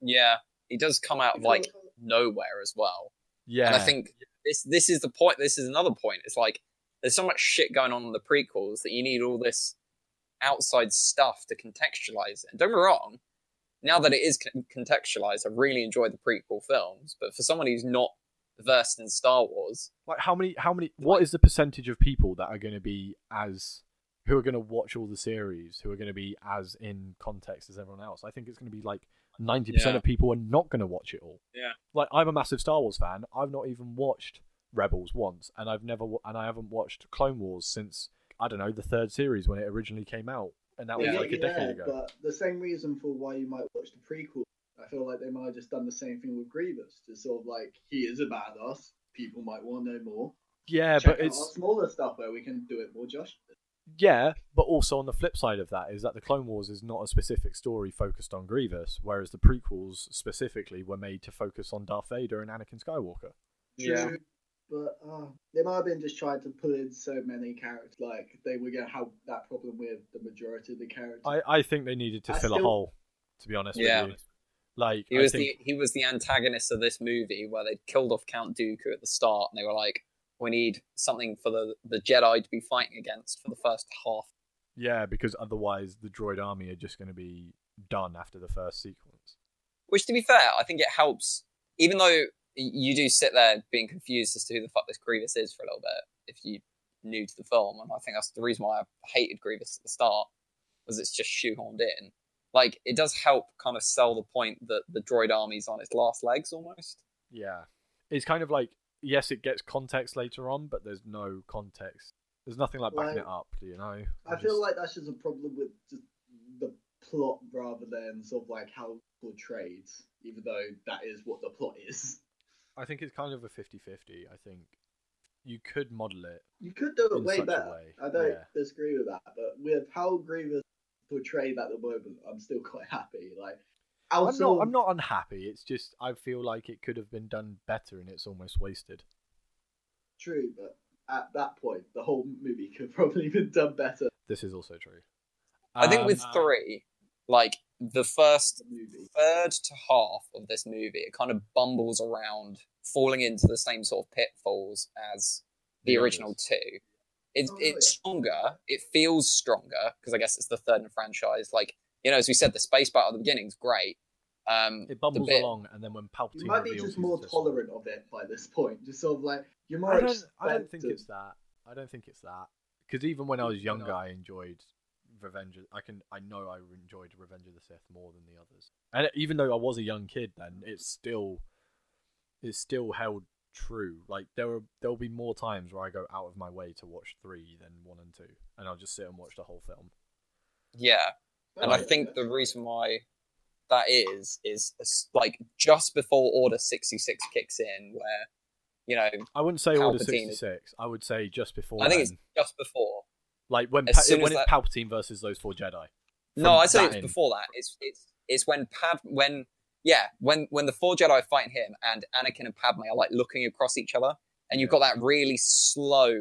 Yeah, he does come out of, like, nowhere as well. Yeah. And I think this this is the point, this is another point. It's like, there's so much shit going on in the prequels that you need all this outside stuff to contextualize it. And don't be wrong. Now that it is contextualized, I really enjoy the prequel films. But for someone who's not versed in Star Wars, like how many, how many, what is the percentage of people that are going to be as who are going to watch all the series, who are going to be as in context as everyone else? I think it's going to be like ninety yeah. percent of people are not going to watch it all. Yeah, like I'm a massive Star Wars fan. I've not even watched Rebels once, and I've never, and I haven't watched Clone Wars since I don't know the third series when it originally came out. And that was yeah, like a decade yeah, ago. But the same reason for why you might watch the prequel, I feel like they might have just done the same thing with Grievous. Just sort of like, he is a badass. People might want to know more. Yeah, Check but out it's... smaller stuff where we can do it more justice. Yeah, but also on the flip side of that is that the Clone Wars is not a specific story focused on Grievous, whereas the prequels specifically were made to focus on Darth Vader and Anakin Skywalker. Yeah. True. But uh, they might have been just trying to pull in so many characters. Like, they were going to have that problem with the majority of the characters. I, I think they needed to I fill still... a hole, to be honest yeah. with you. Like, he was, think... the, he was the antagonist of this movie where they killed off Count Dooku at the start, and they were like, we need something for the, the Jedi to be fighting against for the first half. Yeah, because otherwise the droid army are just going to be done after the first sequence. Which, to be fair, I think it helps, even though... You do sit there being confused as to who the fuck this Grievous is for a little bit if you're new to the film, and I think that's the reason why I hated Grievous at the start, was it's just shoehorned in. Like, it does help kind of sell the point that the droid army's on its last legs, almost. Yeah. It's kind of like, yes, it gets context later on, but there's no context. There's nothing like backing like, it up, do you know? I, I feel just... like that's just a problem with just the plot rather than sort of like how portrayed, even though that is what the plot is. I think it's kind of a fifty-fifty. I think you could model it. You could do it way better. Way. I don't yeah. disagree with that, but with how Grievous portrayed at the moment, I'm still quite happy. Like, I'm not, of... I'm not unhappy. It's just I feel like it could have been done better, and it's almost wasted. True, but at that point, the whole movie could probably have been done better. This is also true. I um, think with three, like the first movie. third to half of this movie, it kind of bumbles around, falling into the same sort of pitfalls as the yeah, original it two. It's oh, it's stronger. It feels stronger because I guess it's the third in the franchise. Like, you know, as we said, the space battle at the beginning is great. Um, it bumbles bit, along, and then when Palpatine, you might be just more tolerant of it by this point. Just sort of like you're more. I don't, I don't think it's that. I don't think it's that because even when I was younger, I enjoyed. Revenge of, I can I know I enjoyed Revenge of the Sith more than the others, and even though I was a young kid then, it's still it's still held true. Like there are there'll be more times where I go out of my way to watch three than one and two, and I'll just sit and watch the whole film. Yeah, and I think the reason why that is is like just before Order sixty-six kicks in, where you know I wouldn't say Palpatine Order sixty-six. Is, I would say just before. I think then. It's just before. Like when pa- when that... it's Palpatine versus those four Jedi. From no, I say it's in... before that. It's it's it's when Pad when yeah when when the four Jedi fight him and Anakin and Padme are like looking across each other, and you've yeah. got that really slow,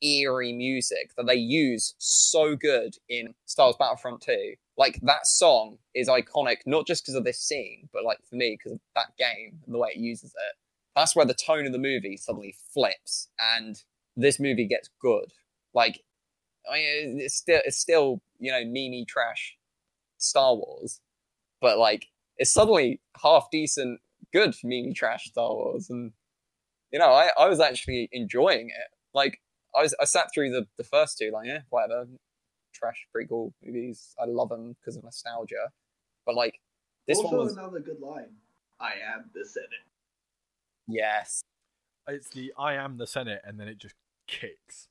eerie music that they use so good in Star Wars Battlefront two. Like that song is iconic, not just because of this scene, but like for me because of that game and the way it uses it. That's where the tone of the movie suddenly flips, and this movie gets good. Like. I mean, it's still, it's still, you know, meme-y trash Star Wars, but like it's suddenly half decent, good meme trash Star Wars, and you know, I, I was actually enjoying it. Like I was, I sat through the, the first two, like yeah, whatever, trash prequel movies. I love them because of nostalgia, but like this also one was another good line. I am the Senate. Yes, it's the I am the Senate, and then it just kicks.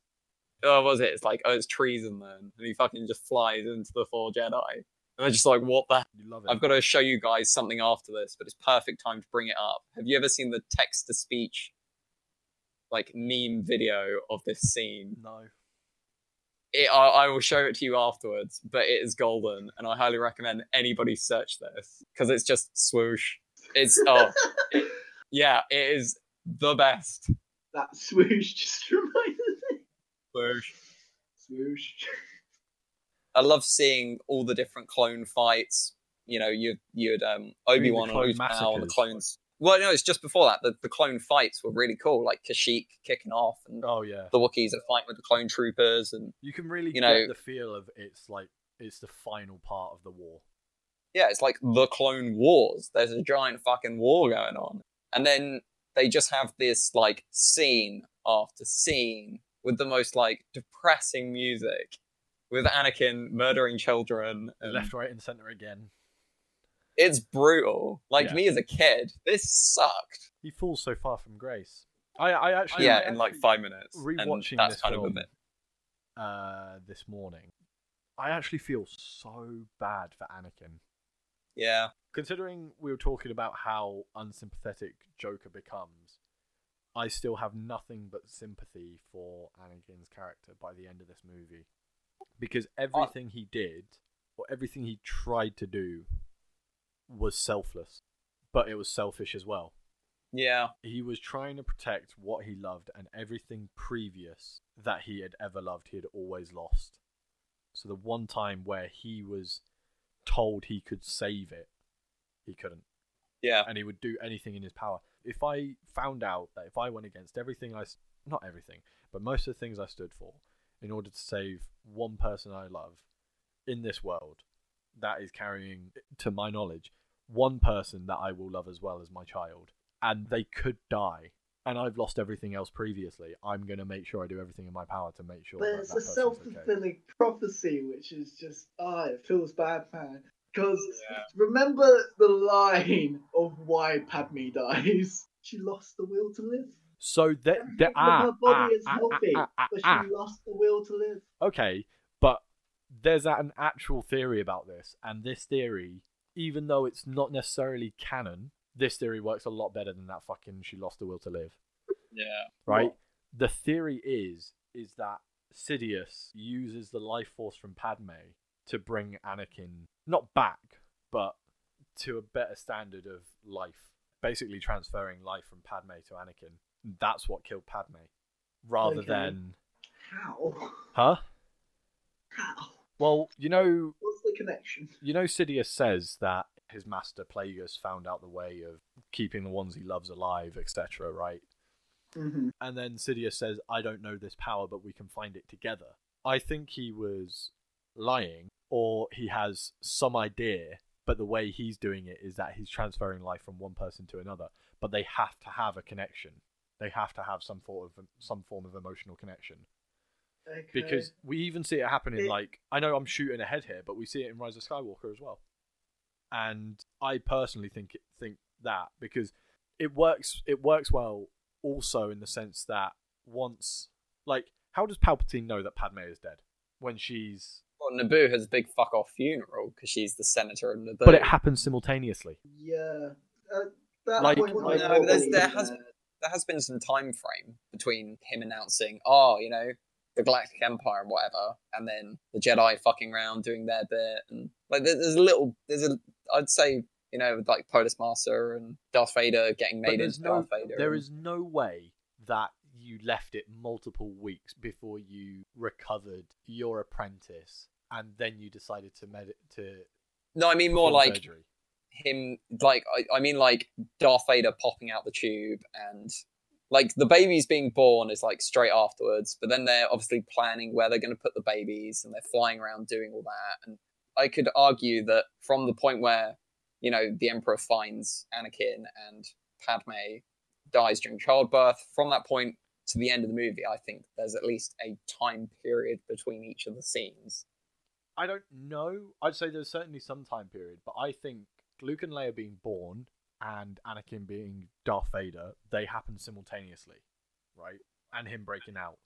Oh, what was it? It's like, oh, it's treason then, and he fucking just flies into the four Jedi, and they're just like, what the? You love it. I've got to show you guys something after this, but it's perfect time to bring it up. Have you ever seen the text to speech, like meme video of this scene? No. It, I, I will show it to you afterwards, but it is golden, and I highly recommend anybody search this because it's just swoosh. It's oh, it, yeah, it is the best. That swoosh just reminds me. Swoosh. Swoosh. I love seeing all the different clone fights. You know, you you'd um Obi-Wan and Luke now, the clones. Well, no, it's just before that. The, the clone fights were really cool, like Kashyyyk kicking off, and oh yeah, the Wookiees are fighting with the clone troopers, and you can really you know, get the feel of it's like it's the final part of the war. Yeah, it's like the Clone Wars. There's a giant fucking war going on, and then they just have this like scene after scene with the most like depressing music, with Anakin murdering children and... left, right, and center again. It's brutal. Like yeah. me as a kid, this sucked. He falls so far from grace. I, I actually yeah, I in actually like five minutes. Rewatching that's this kind film, of a bit. Uh, this morning, I actually feel so bad for Anakin. Yeah. Considering we were talking about how unsympathetic Joker becomes, I still have nothing but sympathy for Anakin's character by the end of this movie. Because everything he did, or everything he tried to do, was selfless. But it was selfish as well. Yeah. He was trying to protect what he loved, and everything previous that he had ever loved, he had always lost. So the one time where he was told he could save it, he couldn't. Yeah. And he would do anything in his power. If I found out that if I went against everything I... Not everything, but most of the things I stood for, in order to save one person I love in this world, that is carrying, to my knowledge, one person that I will love as well as my child. And they could die. And I've lost everything else previously. I'm going to make sure I do everything in my power to make sure but that it's that a self-fulfilling okay. prophecy, which is just, ah, oh, it feels bad, man. Because yeah. remember the line of why Padmé dies? She lost the will to live. So that the, ah, her body ah, is ah, healthy, ah, ah, but she ah. lost the will to live. Okay, but there's an actual theory about this, and this theory, even though it's not necessarily canon, this theory works a lot better than that fucking she lost the will to live. Yeah. Right? Well, the theory is is that Sidious uses the life force from Padmé to bring Anakin not back, but to a better standard of life. Basically transferring life from Padmé to Anakin. That's what killed Padmé, rather okay. than how? Huh? How? Well, you know, what's the connection? You know, Sidious says that his master Plagueis found out the way of keeping the ones he loves alive, et cetera. Right? Mm-hmm. And then Sidious says, "I don't know this power, but we can find it together." I think he was lying, or he has some idea, but the way he's doing it is that he's transferring life from one person to another. But they have to have a connection. They have to have some form of some form of emotional connection, okay. because we even see it happening. It, like I know I'm shooting ahead here, but we see it in Rise of Skywalker as well. And I personally think it, think that because it works, it works well also in the sense that once, like, how does Palpatine know that Padme is dead when she's? Well, Naboo has a big fuck off funeral because she's the senator of Naboo. But it happens simultaneously. Yeah, uh, that like, point, like no, but there's, there has. There has been some time frame between him announcing, oh, you know, the Galactic Empire and whatever, and then the Jedi fucking around doing their bit, and like there's a little, there's a, I'd say, you know, like Polis Master and Darth Vader getting made into no, Darth Vader. There and... is no way that you left it multiple weeks before you recovered your apprentice, and then you decided to med to. No, I mean more like. Surgery. Him like I, I mean like Darth Vader popping out the tube and like the babies being born is like straight afterwards, but then they're obviously planning where they're going to put the babies and they're flying around doing all that, and I could argue that from the point where you know, the Emperor finds Anakin and Padme dies during childbirth. From that point to the end of the movie, I think there's at least a time period between each of the scenes. I don't know. I'd say there's certainly some time period, but I think Luke and Leia being born and Anakin being Darth Vader, they happen simultaneously, right? And him breaking out.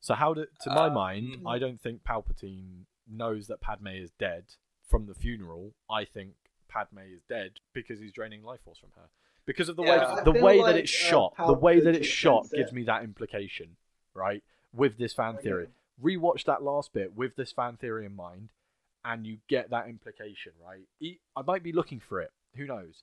So how do, to my um, mind, I don't think Palpatine knows that Padme is dead from the funeral. I think Padme is dead because he's draining life force from her. Because of the yeah, way the way, like, that it's uh, shot, the way that it's shot gives it. me that implication, right? With this fan theory. Okay. Rewatch that last bit with this fan theory in mind, and you get that implication, right? I might be looking for it. Who knows?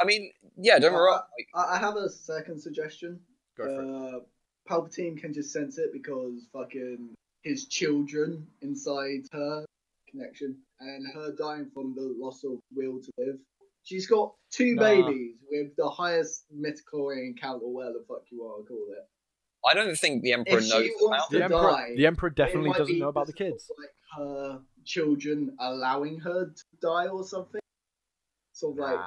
I mean, yeah, don't worry. I, I have a second suggestion. Go for uh, it. Palpatine can just sense it because fucking his children inside her connection and her dying from the loss of will to live. She's got two nah. babies with the highest midichlorian count or whatever the fuck you want to call it. I don't think the Emperor if knows about the, the Emperor definitely doesn't know about the kids. Like her children allowing her to die or something. Sort of nah. like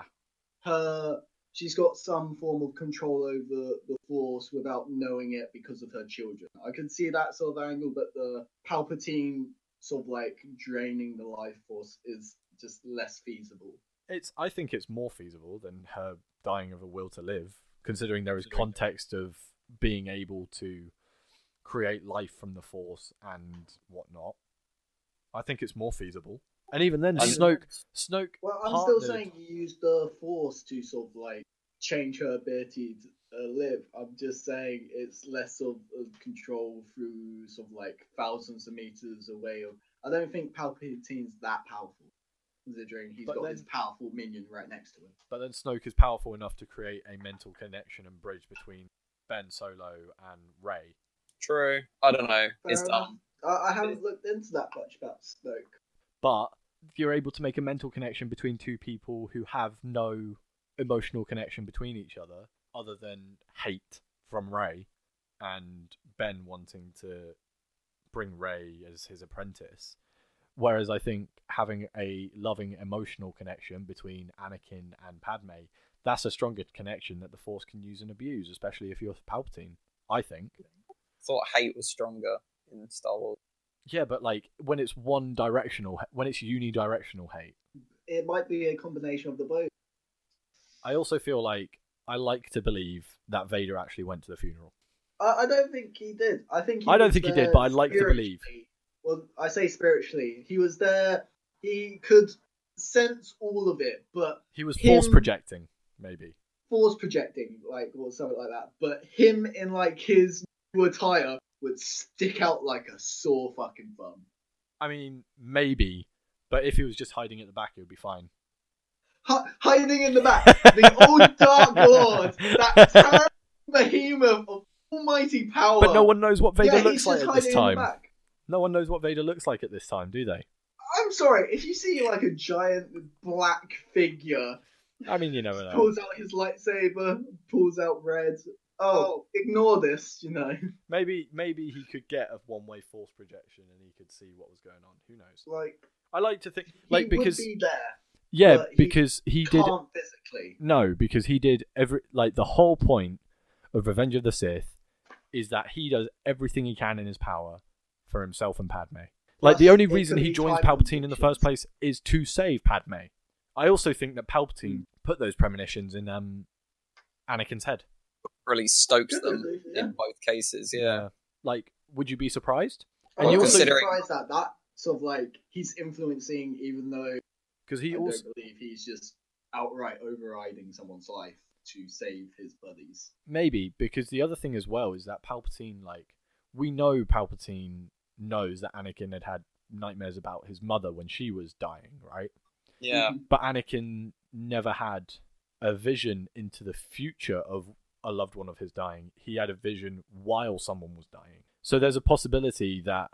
her, she's got some form of control over the Force without knowing it because of her children. I can see that sort of angle, but the Palpatine sort of like draining the life force is just less feasible. It's. I think it's more feasible than her dying of a will to live, considering there is context of being able to create life from the Force and whatnot. I think it's more feasible. And even then, I Snoke... Snoke. Well, I'm partnered. still saying you use the Force to sort of, like, change her ability to uh, live. I'm just saying it's less of, of control through sort of, like, thousands of meters away. Of, I don't think Palpatine's that powerful, considering he's but got then, his powerful minion right next to him. But then Snoke is powerful enough to create a mental connection and bridge between Ben Solo and Rey. True. I don't know. It's done. I, I haven't looked into that much about Snoke. But you're able to make a mental connection between two people who have no emotional connection between each other, other than hate from Rey and Ben wanting to bring Rey as his apprentice. Whereas I think having a loving emotional connection between Anakin and Padme, that's a stronger connection that the Force can use and abuse, especially if you're Palpatine, I think. I thought hate was stronger in Star Wars. Yeah, but like when it's one directional, when it's unidirectional hate. It might be a combination of the both. I also feel like I like to believe that Vader actually went to the funeral. I, I don't think he did. I think he I don't think he did, but I'd like to believe. Well, I say spiritually. He was there. He could sense all of it, but he was him... force projecting. Maybe force projecting, like, or something like that. But him in like his new attire would stick out like a sore fucking bum. I mean, maybe, but if he was just hiding at the back, it would be fine. H- hiding in the back, the old Dark Lord, that terrible behemoth of almighty power. But no one knows what Vader yeah, looks like at this time. No one knows what Vader looks like at this time, do they? I'm sorry, if you see like a giant black figure. I mean, you never know. Pulls out his lightsaber, pulls out red. Oh, ignore this, you know. Maybe maybe he could get a one-way force projection and he could see what was going on. Who knows? Like, I like to think... like he because would be there. Yeah, because he, he can't did... can't physically. No, because he did every... like, the whole point of Revenge of the Sith is that he does everything he can in his power for himself and Padme. Like, That's, the only reason he joins Palpatine in the first place is to save Padme. I also think that Palpatine put those premonitions in um, Anakin's head. Really stokes them yeah. in both cases, yeah. yeah. Like, would you be surprised? And well, you're considering... surprised at that, sort of like, he's influencing even though Cause he I also... don't believe he's just outright overriding someone's life to save his buddies. Maybe, because the other thing as well is that Palpatine, like, we know Palpatine knows that Anakin had had nightmares about his mother when she was dying, right? Yeah, but Anakin never had a vision into the future of a loved one of his dying. He had a vision while someone was dying. So there's a possibility that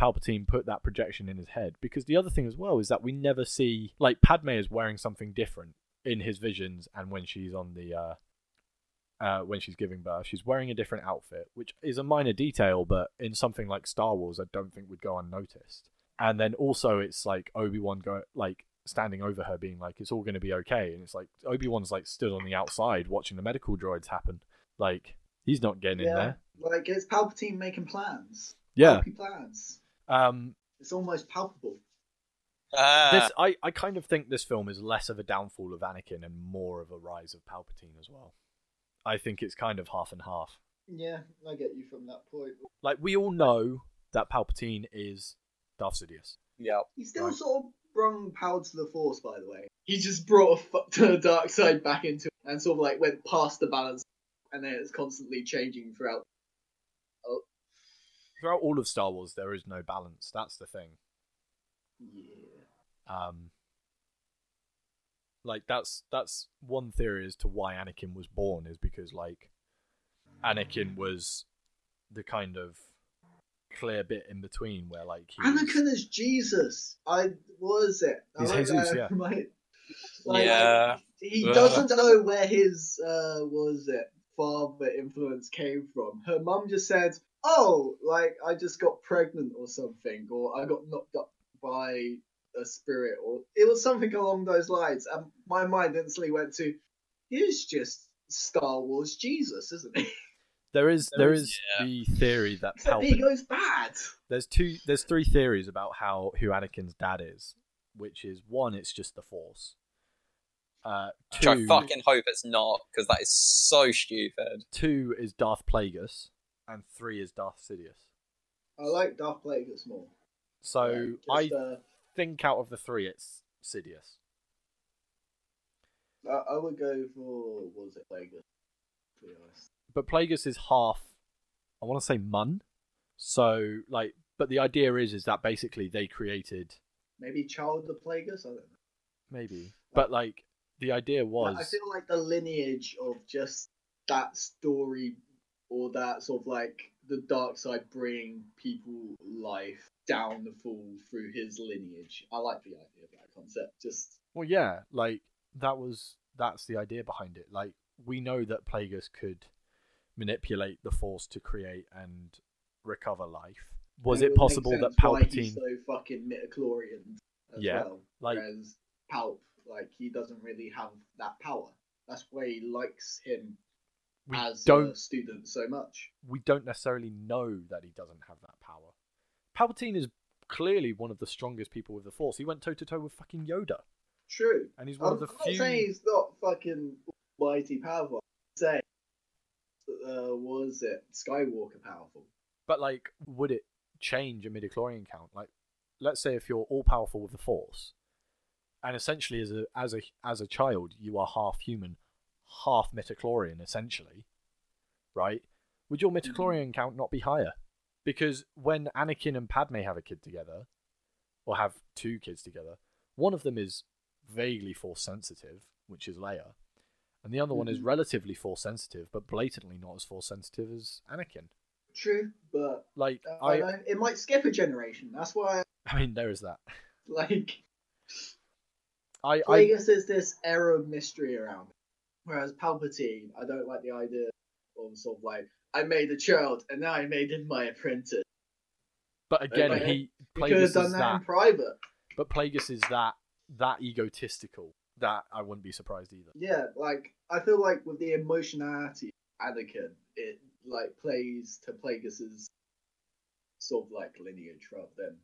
Palpatine put that projection in his head. Because the other thing as well is that we never see... like, Padme is wearing something different in his visions and when she's on the... Uh, uh, when she's giving birth. She's wearing a different outfit, which is a minor detail, but in something like Star Wars, I don't think would go unnoticed. And then also it's like Obi-Wan go... like... standing over her being like, it's all going to be okay. And it's like, Obi-Wan's like stood on the outside watching the medical droids happen. Like, he's not getting yeah. in there. Like, it's Palpatine making plans. Yeah. Palpy plans. Um, it's almost palpable. Uh, this, I, I kind of think this film is less of a downfall of Anakin and more of a rise of Palpatine as well. I think it's kind of half and half. Yeah, I get you from that point. Like, we all know that Palpatine is Darth Sidious. Yeah. He's still right. sort of brung power to the Force, by the way. He just brought a fuck to the dark side back into it and sort of like went past the balance, and then it's constantly changing throughout. Oh. Throughout all of Star Wars, there is no balance. That's the thing. Yeah. Um. Like that's that's one theory as to why Anakin was born, is because like Anakin was the kind of clear bit in between where like he Anakin was... is Jesus. I what is it? He's like, Jesus, uh, yeah. My, like, yeah. He Ugh. doesn't know where his uh what is it father influence came from. Her mum just said, "Oh, like I just got pregnant or something, or I got knocked up by a spirit," or it was something along those lines. And my mind instantly went to, he's just Star Wars Jesus, isn't he? There is there, there is, is yeah. the theory that Palpatine, he goes bad. There's two there's three theories about how who Anakin's dad is, which is one, it's just the Force. Uh, two, Which I fucking hope it's not, because that is so stupid. Two is Darth Plagueis, and three is Darth Sidious. I like Darth Plagueis more. So yeah, just, I uh... think out of the three, it's Sidious. I would go for, what was it, Plagueis? To be honest. But Plagueis is half, I want to say Mun. So, like, but the idea is, is that basically they created... Maybe Child of Plagueis? I don't know. Maybe. But, like, the idea was... I feel like the lineage of just that story, or that sort of, like, the dark side bringing people life down the fall through his lineage. I like the idea of that concept. Just Well, yeah, like, that was that's the idea behind it. Like, we know that Plagueis could manipulate the Force to create and recover life. Was it, it possible that Palpatine so fucking midichlorian as yeah, well? Like, whereas Palp, like, he doesn't really have that power. That's why he likes him we as don't, a student so much. We don't necessarily know that he doesn't have that power. Palpatine is clearly one of the strongest people with the Force. He went toe to toe with fucking Yoda. True. And he's one I'm of the not few... saying he's not fucking mighty powerful. I'm saying, uh, was it Skywalker powerful? But, like, would it change a midichlorian count? Like, let's say if you're all powerful with the Force, and essentially as a as a as a child you are half human, half midichlorian, essentially, right? Would your midichlorian mm-hmm. count not be higher? Because when Anakin and Padme have a kid together, or have two kids together, one of them is vaguely Force sensitive, which is Leia, and the other mm-hmm. one is relatively Force sensitive, but blatantly not as Force sensitive as Anakin. True, but like uh, I, I it might skip a generation. That's why. I, I mean, there is that. Like, I, Plagueis I, is this era of mystery around it. Whereas Palpatine, I don't like the idea of sort of like I made a child and now I made him my apprentice. But again, like, he Plagueis could have done is that, that in private. But Plagueis is that. that egotistical that I wouldn't be surprised either. Yeah, like, I feel like with the emotionality of Anakin, it, like, plays to Plagueis' sort of, like, lineage rather than...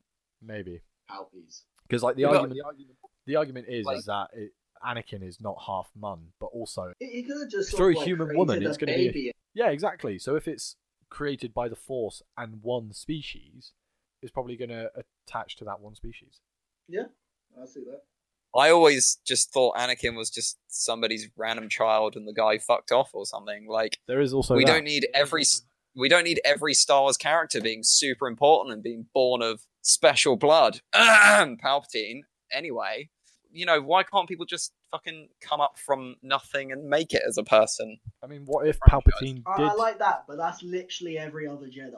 Maybe. Palpy's. Because, like, the, no, argument, the argument... The argument is, like, is that it, Anakin is not half Mun, but also... It, it just through a like human woman, a it's going to be... A, yeah, exactly. So if it's created by the Force and one species, it's probably going to attach to that one species. Yeah, I see that. I always just thought Anakin was just somebody's random child, and the guy fucked off or something. Like, there is also we that. don't need every we don't need every Star Wars character being super important and being born of special blood. Palpatine, anyway. You know, why can't people just fucking come up from nothing and make it as a person? I mean, what if Palpatine? I, did... I like that, but that's literally every other Jedi.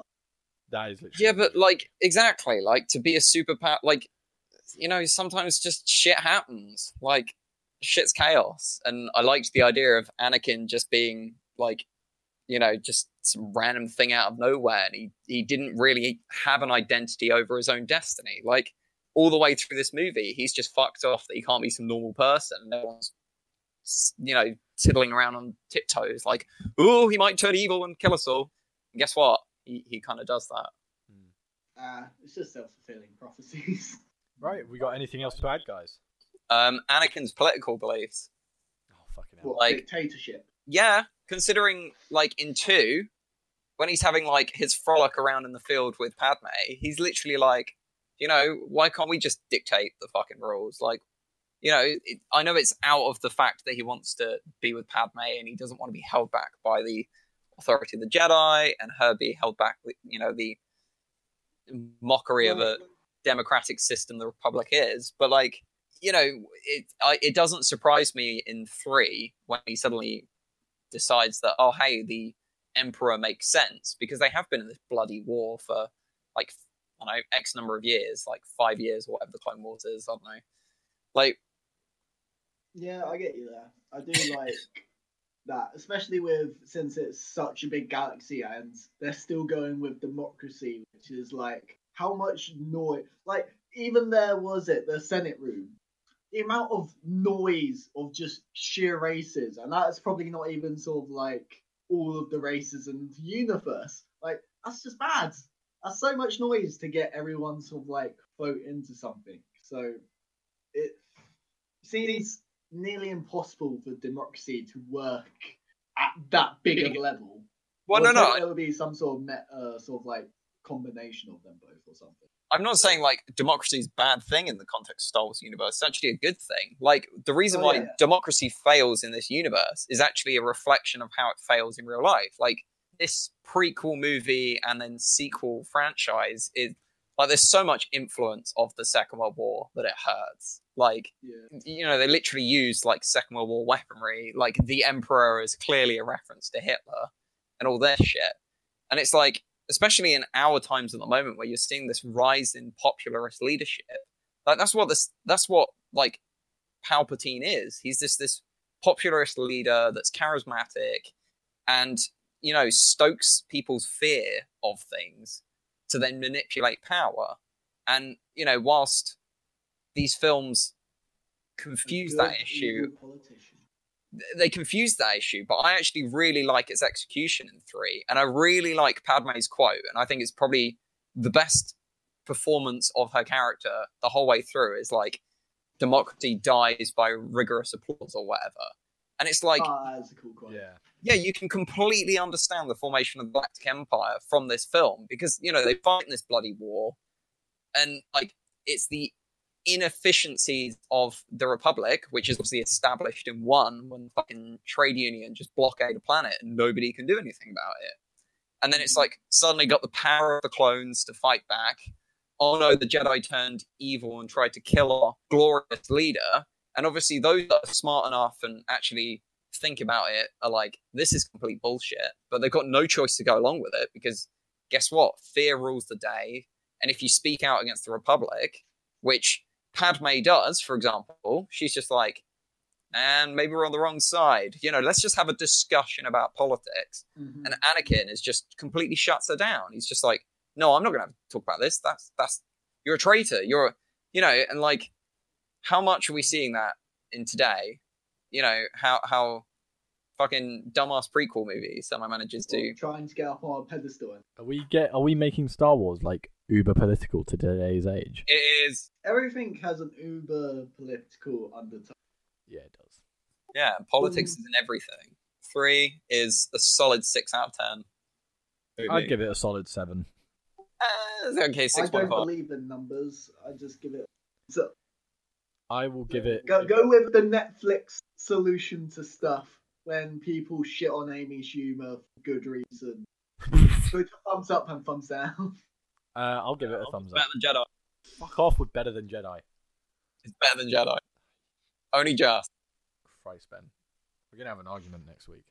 That is literally. Yeah, but like exactly, like to be a super power, like. You know, sometimes just shit happens. Like, shit's chaos. And I liked the idea of Anakin just being, like, you know, just some random thing out of nowhere. And he, he didn't really have an identity over his own destiny. Like, all the way through this movie, he's just fucked off that he can't be some normal person. No one's, you know, tiddling around on tiptoes like, oh, he might turn evil and kill us all. And guess what? He he kind of does that. Uh, it's just self-fulfilling prophecies. Right, we got anything else to add, guys? Um, Anakin's political beliefs. Oh, fucking hell. Like, dictatorship. Yeah, considering, like, in two, when he's having, like, his frolic around in the field with Padme, he's literally like, you know, why can't we just dictate the fucking rules? Like, you know, it, I know it's out of the fact that he wants to be with Padme and he doesn't want to be held back by the authority of the Jedi and her be held back with, you know, the mockery of a democratic system the Republic is, but like, you know, it I, it doesn't surprise me in three when he suddenly decides that, oh hey, the Emperor makes sense, because they have been in this bloody war for like, I don't know, X number of years, like five years or whatever the Clone Wars is, I don't know. Like, yeah, I get you there. I do like that, especially with, since it's such a big galaxy and they're still going with democracy, which is like, how much noise, like even there was it the Senate room, the amount of noise of just sheer races, and that's probably not even sort of like all of the races in the universe, like that's just bad, that's so much noise to get everyone sort of like vote into something. So it see these nearly impossible for democracy to work at that big of a level. Well, or no, no. There'll be some sort of met, uh, sort of like combination of them both or something. I'm not saying like democracy is a bad thing in the context of Star Wars universe. It's actually a good thing. Like the reason oh, why yeah. democracy fails in this universe is actually a reflection of how it fails in real life. Like this prequel movie and then sequel franchise is like, there's so much influence of the Second World War that it hurts. Like, yeah. you know, they literally used, like, Second World War weaponry. Like, the Emperor is clearly a reference to Hitler and all their shit. And it's like, especially in our times at the moment where you're seeing this rise in popularist leadership, like, that's what, this, that's what like, Palpatine is. He's this, this popularist leader that's charismatic and, you know, stokes people's fear of things to then manipulate power. And, you know, whilst these films confuse that issue. They confuse that issue, but I actually really like its execution in three. And I really like Padmé's quote. And I think it's probably the best performance of her character the whole way through is like, democracy dies by rigorous applause or whatever. And it's like, oh, that's a cool quote. Yeah. yeah, you can completely understand the formation of the Galactic Empire from this film because, you know, they fight in this bloody war. And like, it's the inefficiencies of the Republic, which is obviously established in one when the fucking trade union just blockade a planet and nobody can do anything about it. And then it's like suddenly got the power of the clones to fight back. Oh no, the Jedi turned evil and tried to kill our glorious leader. And obviously those that are smart enough and actually think about it are like, this is complete bullshit, but they've got no choice to go along with it because guess what? Fear rules the day. And if you speak out against the Republic, which Padme does, for example, she's just like, and maybe we're on the wrong side. You know, let's just have a discussion about politics. Mm-hmm. And Anakin is just completely shuts her down. He's just like, no, I'm not going to talk about this. That's, that's, you're a traitor. You're, a, you know, and like, how much are we seeing that in today? You know, how, how fucking dumbass prequel movies someone manages to try and get up on a pedestal. Are we get, are we making Star Wars like uber political to today's age? It is. Everything has an uber political undertone. Yeah, it does. Yeah, politics Ooh. is in everything. Three is a solid six out of ten. Movie. I'd give it a solid seven. Uh, okay, six. I don't five. believe in numbers. I just give it. So I will give it. Go, go with the Netflix solution to stuff when people shit on Amy Schumer for good reason. So thumbs up and thumbs down. Uh, I'll give it a I'll thumbs up. Better than Jedi. Fuck off with better than Jedi. It's better than Jedi. Only just. Christ, Ben. We're going to have an argument next week.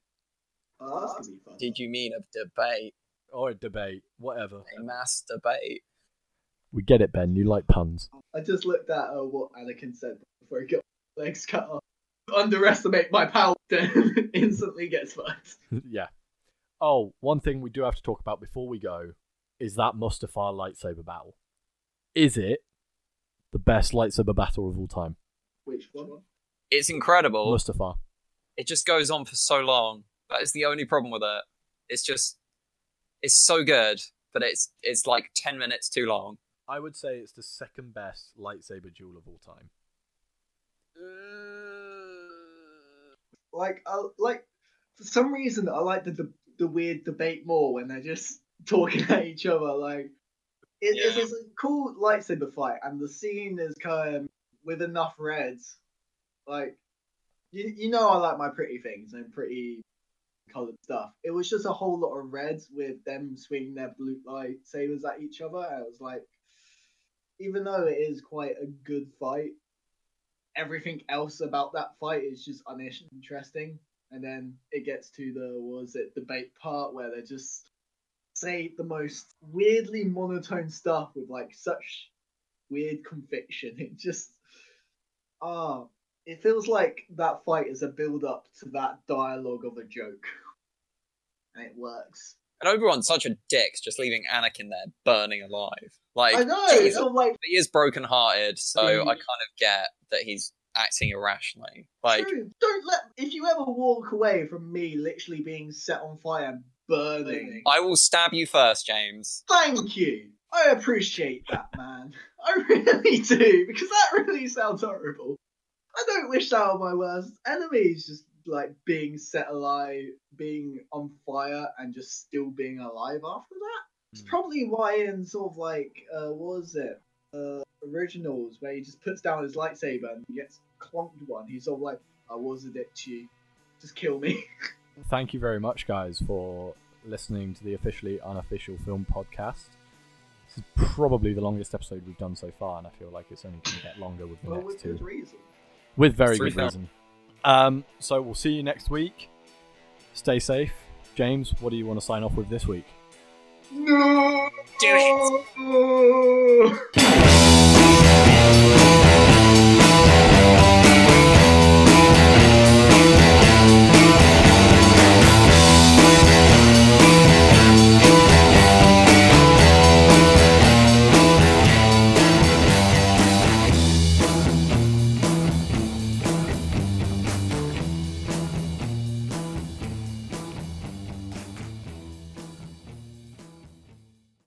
Oh, that's gonna be fun. Did you mean a debate? Or a debate. Whatever. A mass debate. We get it, Ben. You like puns. I just looked at uh, what Anakin said before he got his legs cut off. Underestimate my power. Instantly gets fucked. Yeah. Oh, one thing we do have to talk about before we go is that Mustafar lightsaber battle. Is it the best lightsaber battle of all time. Which one? It's incredible. Mustafar. It just goes on for so long. That is the only problem with it. It's just, it's so good, but it's it's like ten minutes too long. I would say it's the second best lightsaber duel of all time. Uh, like, I, like for some reason, I like the, the the weird debate more when they're just talking at each other. Like, it, yeah. it's, it's a cool lightsaber fight, and the scene is kind of with enough reds. Like, you you know, I like my pretty things and pretty coloured stuff. It was just a whole lot of reds with them swinging their blue lightsabers at each other. I was like, even though it is quite a good fight, everything else about that fight is just uninteresting. And then it gets to the what was it debate part where they just say the most weirdly monotone stuff with like such weird conviction. It just ah. Oh, it feels like that fight is a build-up to that dialogue of a joke. And it works. And Obi-Wan's such a dick, just leaving Anakin there, burning alive. Like, I know! Geez, so like... He is broken-hearted, so mm. I kind of get that he's acting irrationally. Like, True. Don't let... If you ever walk away from me literally being set on fire and burning... I will stab you first, James. Thank you! I appreciate that, man. I really do, because that really sounds horrible. I don't wish that on my worst enemies, just like being set alive, being on fire, and just still being alive after that. It's probably why in sort of like, uh, what was it, uh, Originals, where he just puts down his lightsaber and gets clonked one. He's sort of like, I was a dick to you, just kill me. Thank you very much, guys, for listening to the Officially Unofficial Film Podcast. This is probably the longest episode we've done so far, and I feel like it's only going to get longer with the well, next two. Well, with good reason. With very good reason. Um, so we'll see you next week. Stay safe. James, what do you want to sign off with this week? No! Do it!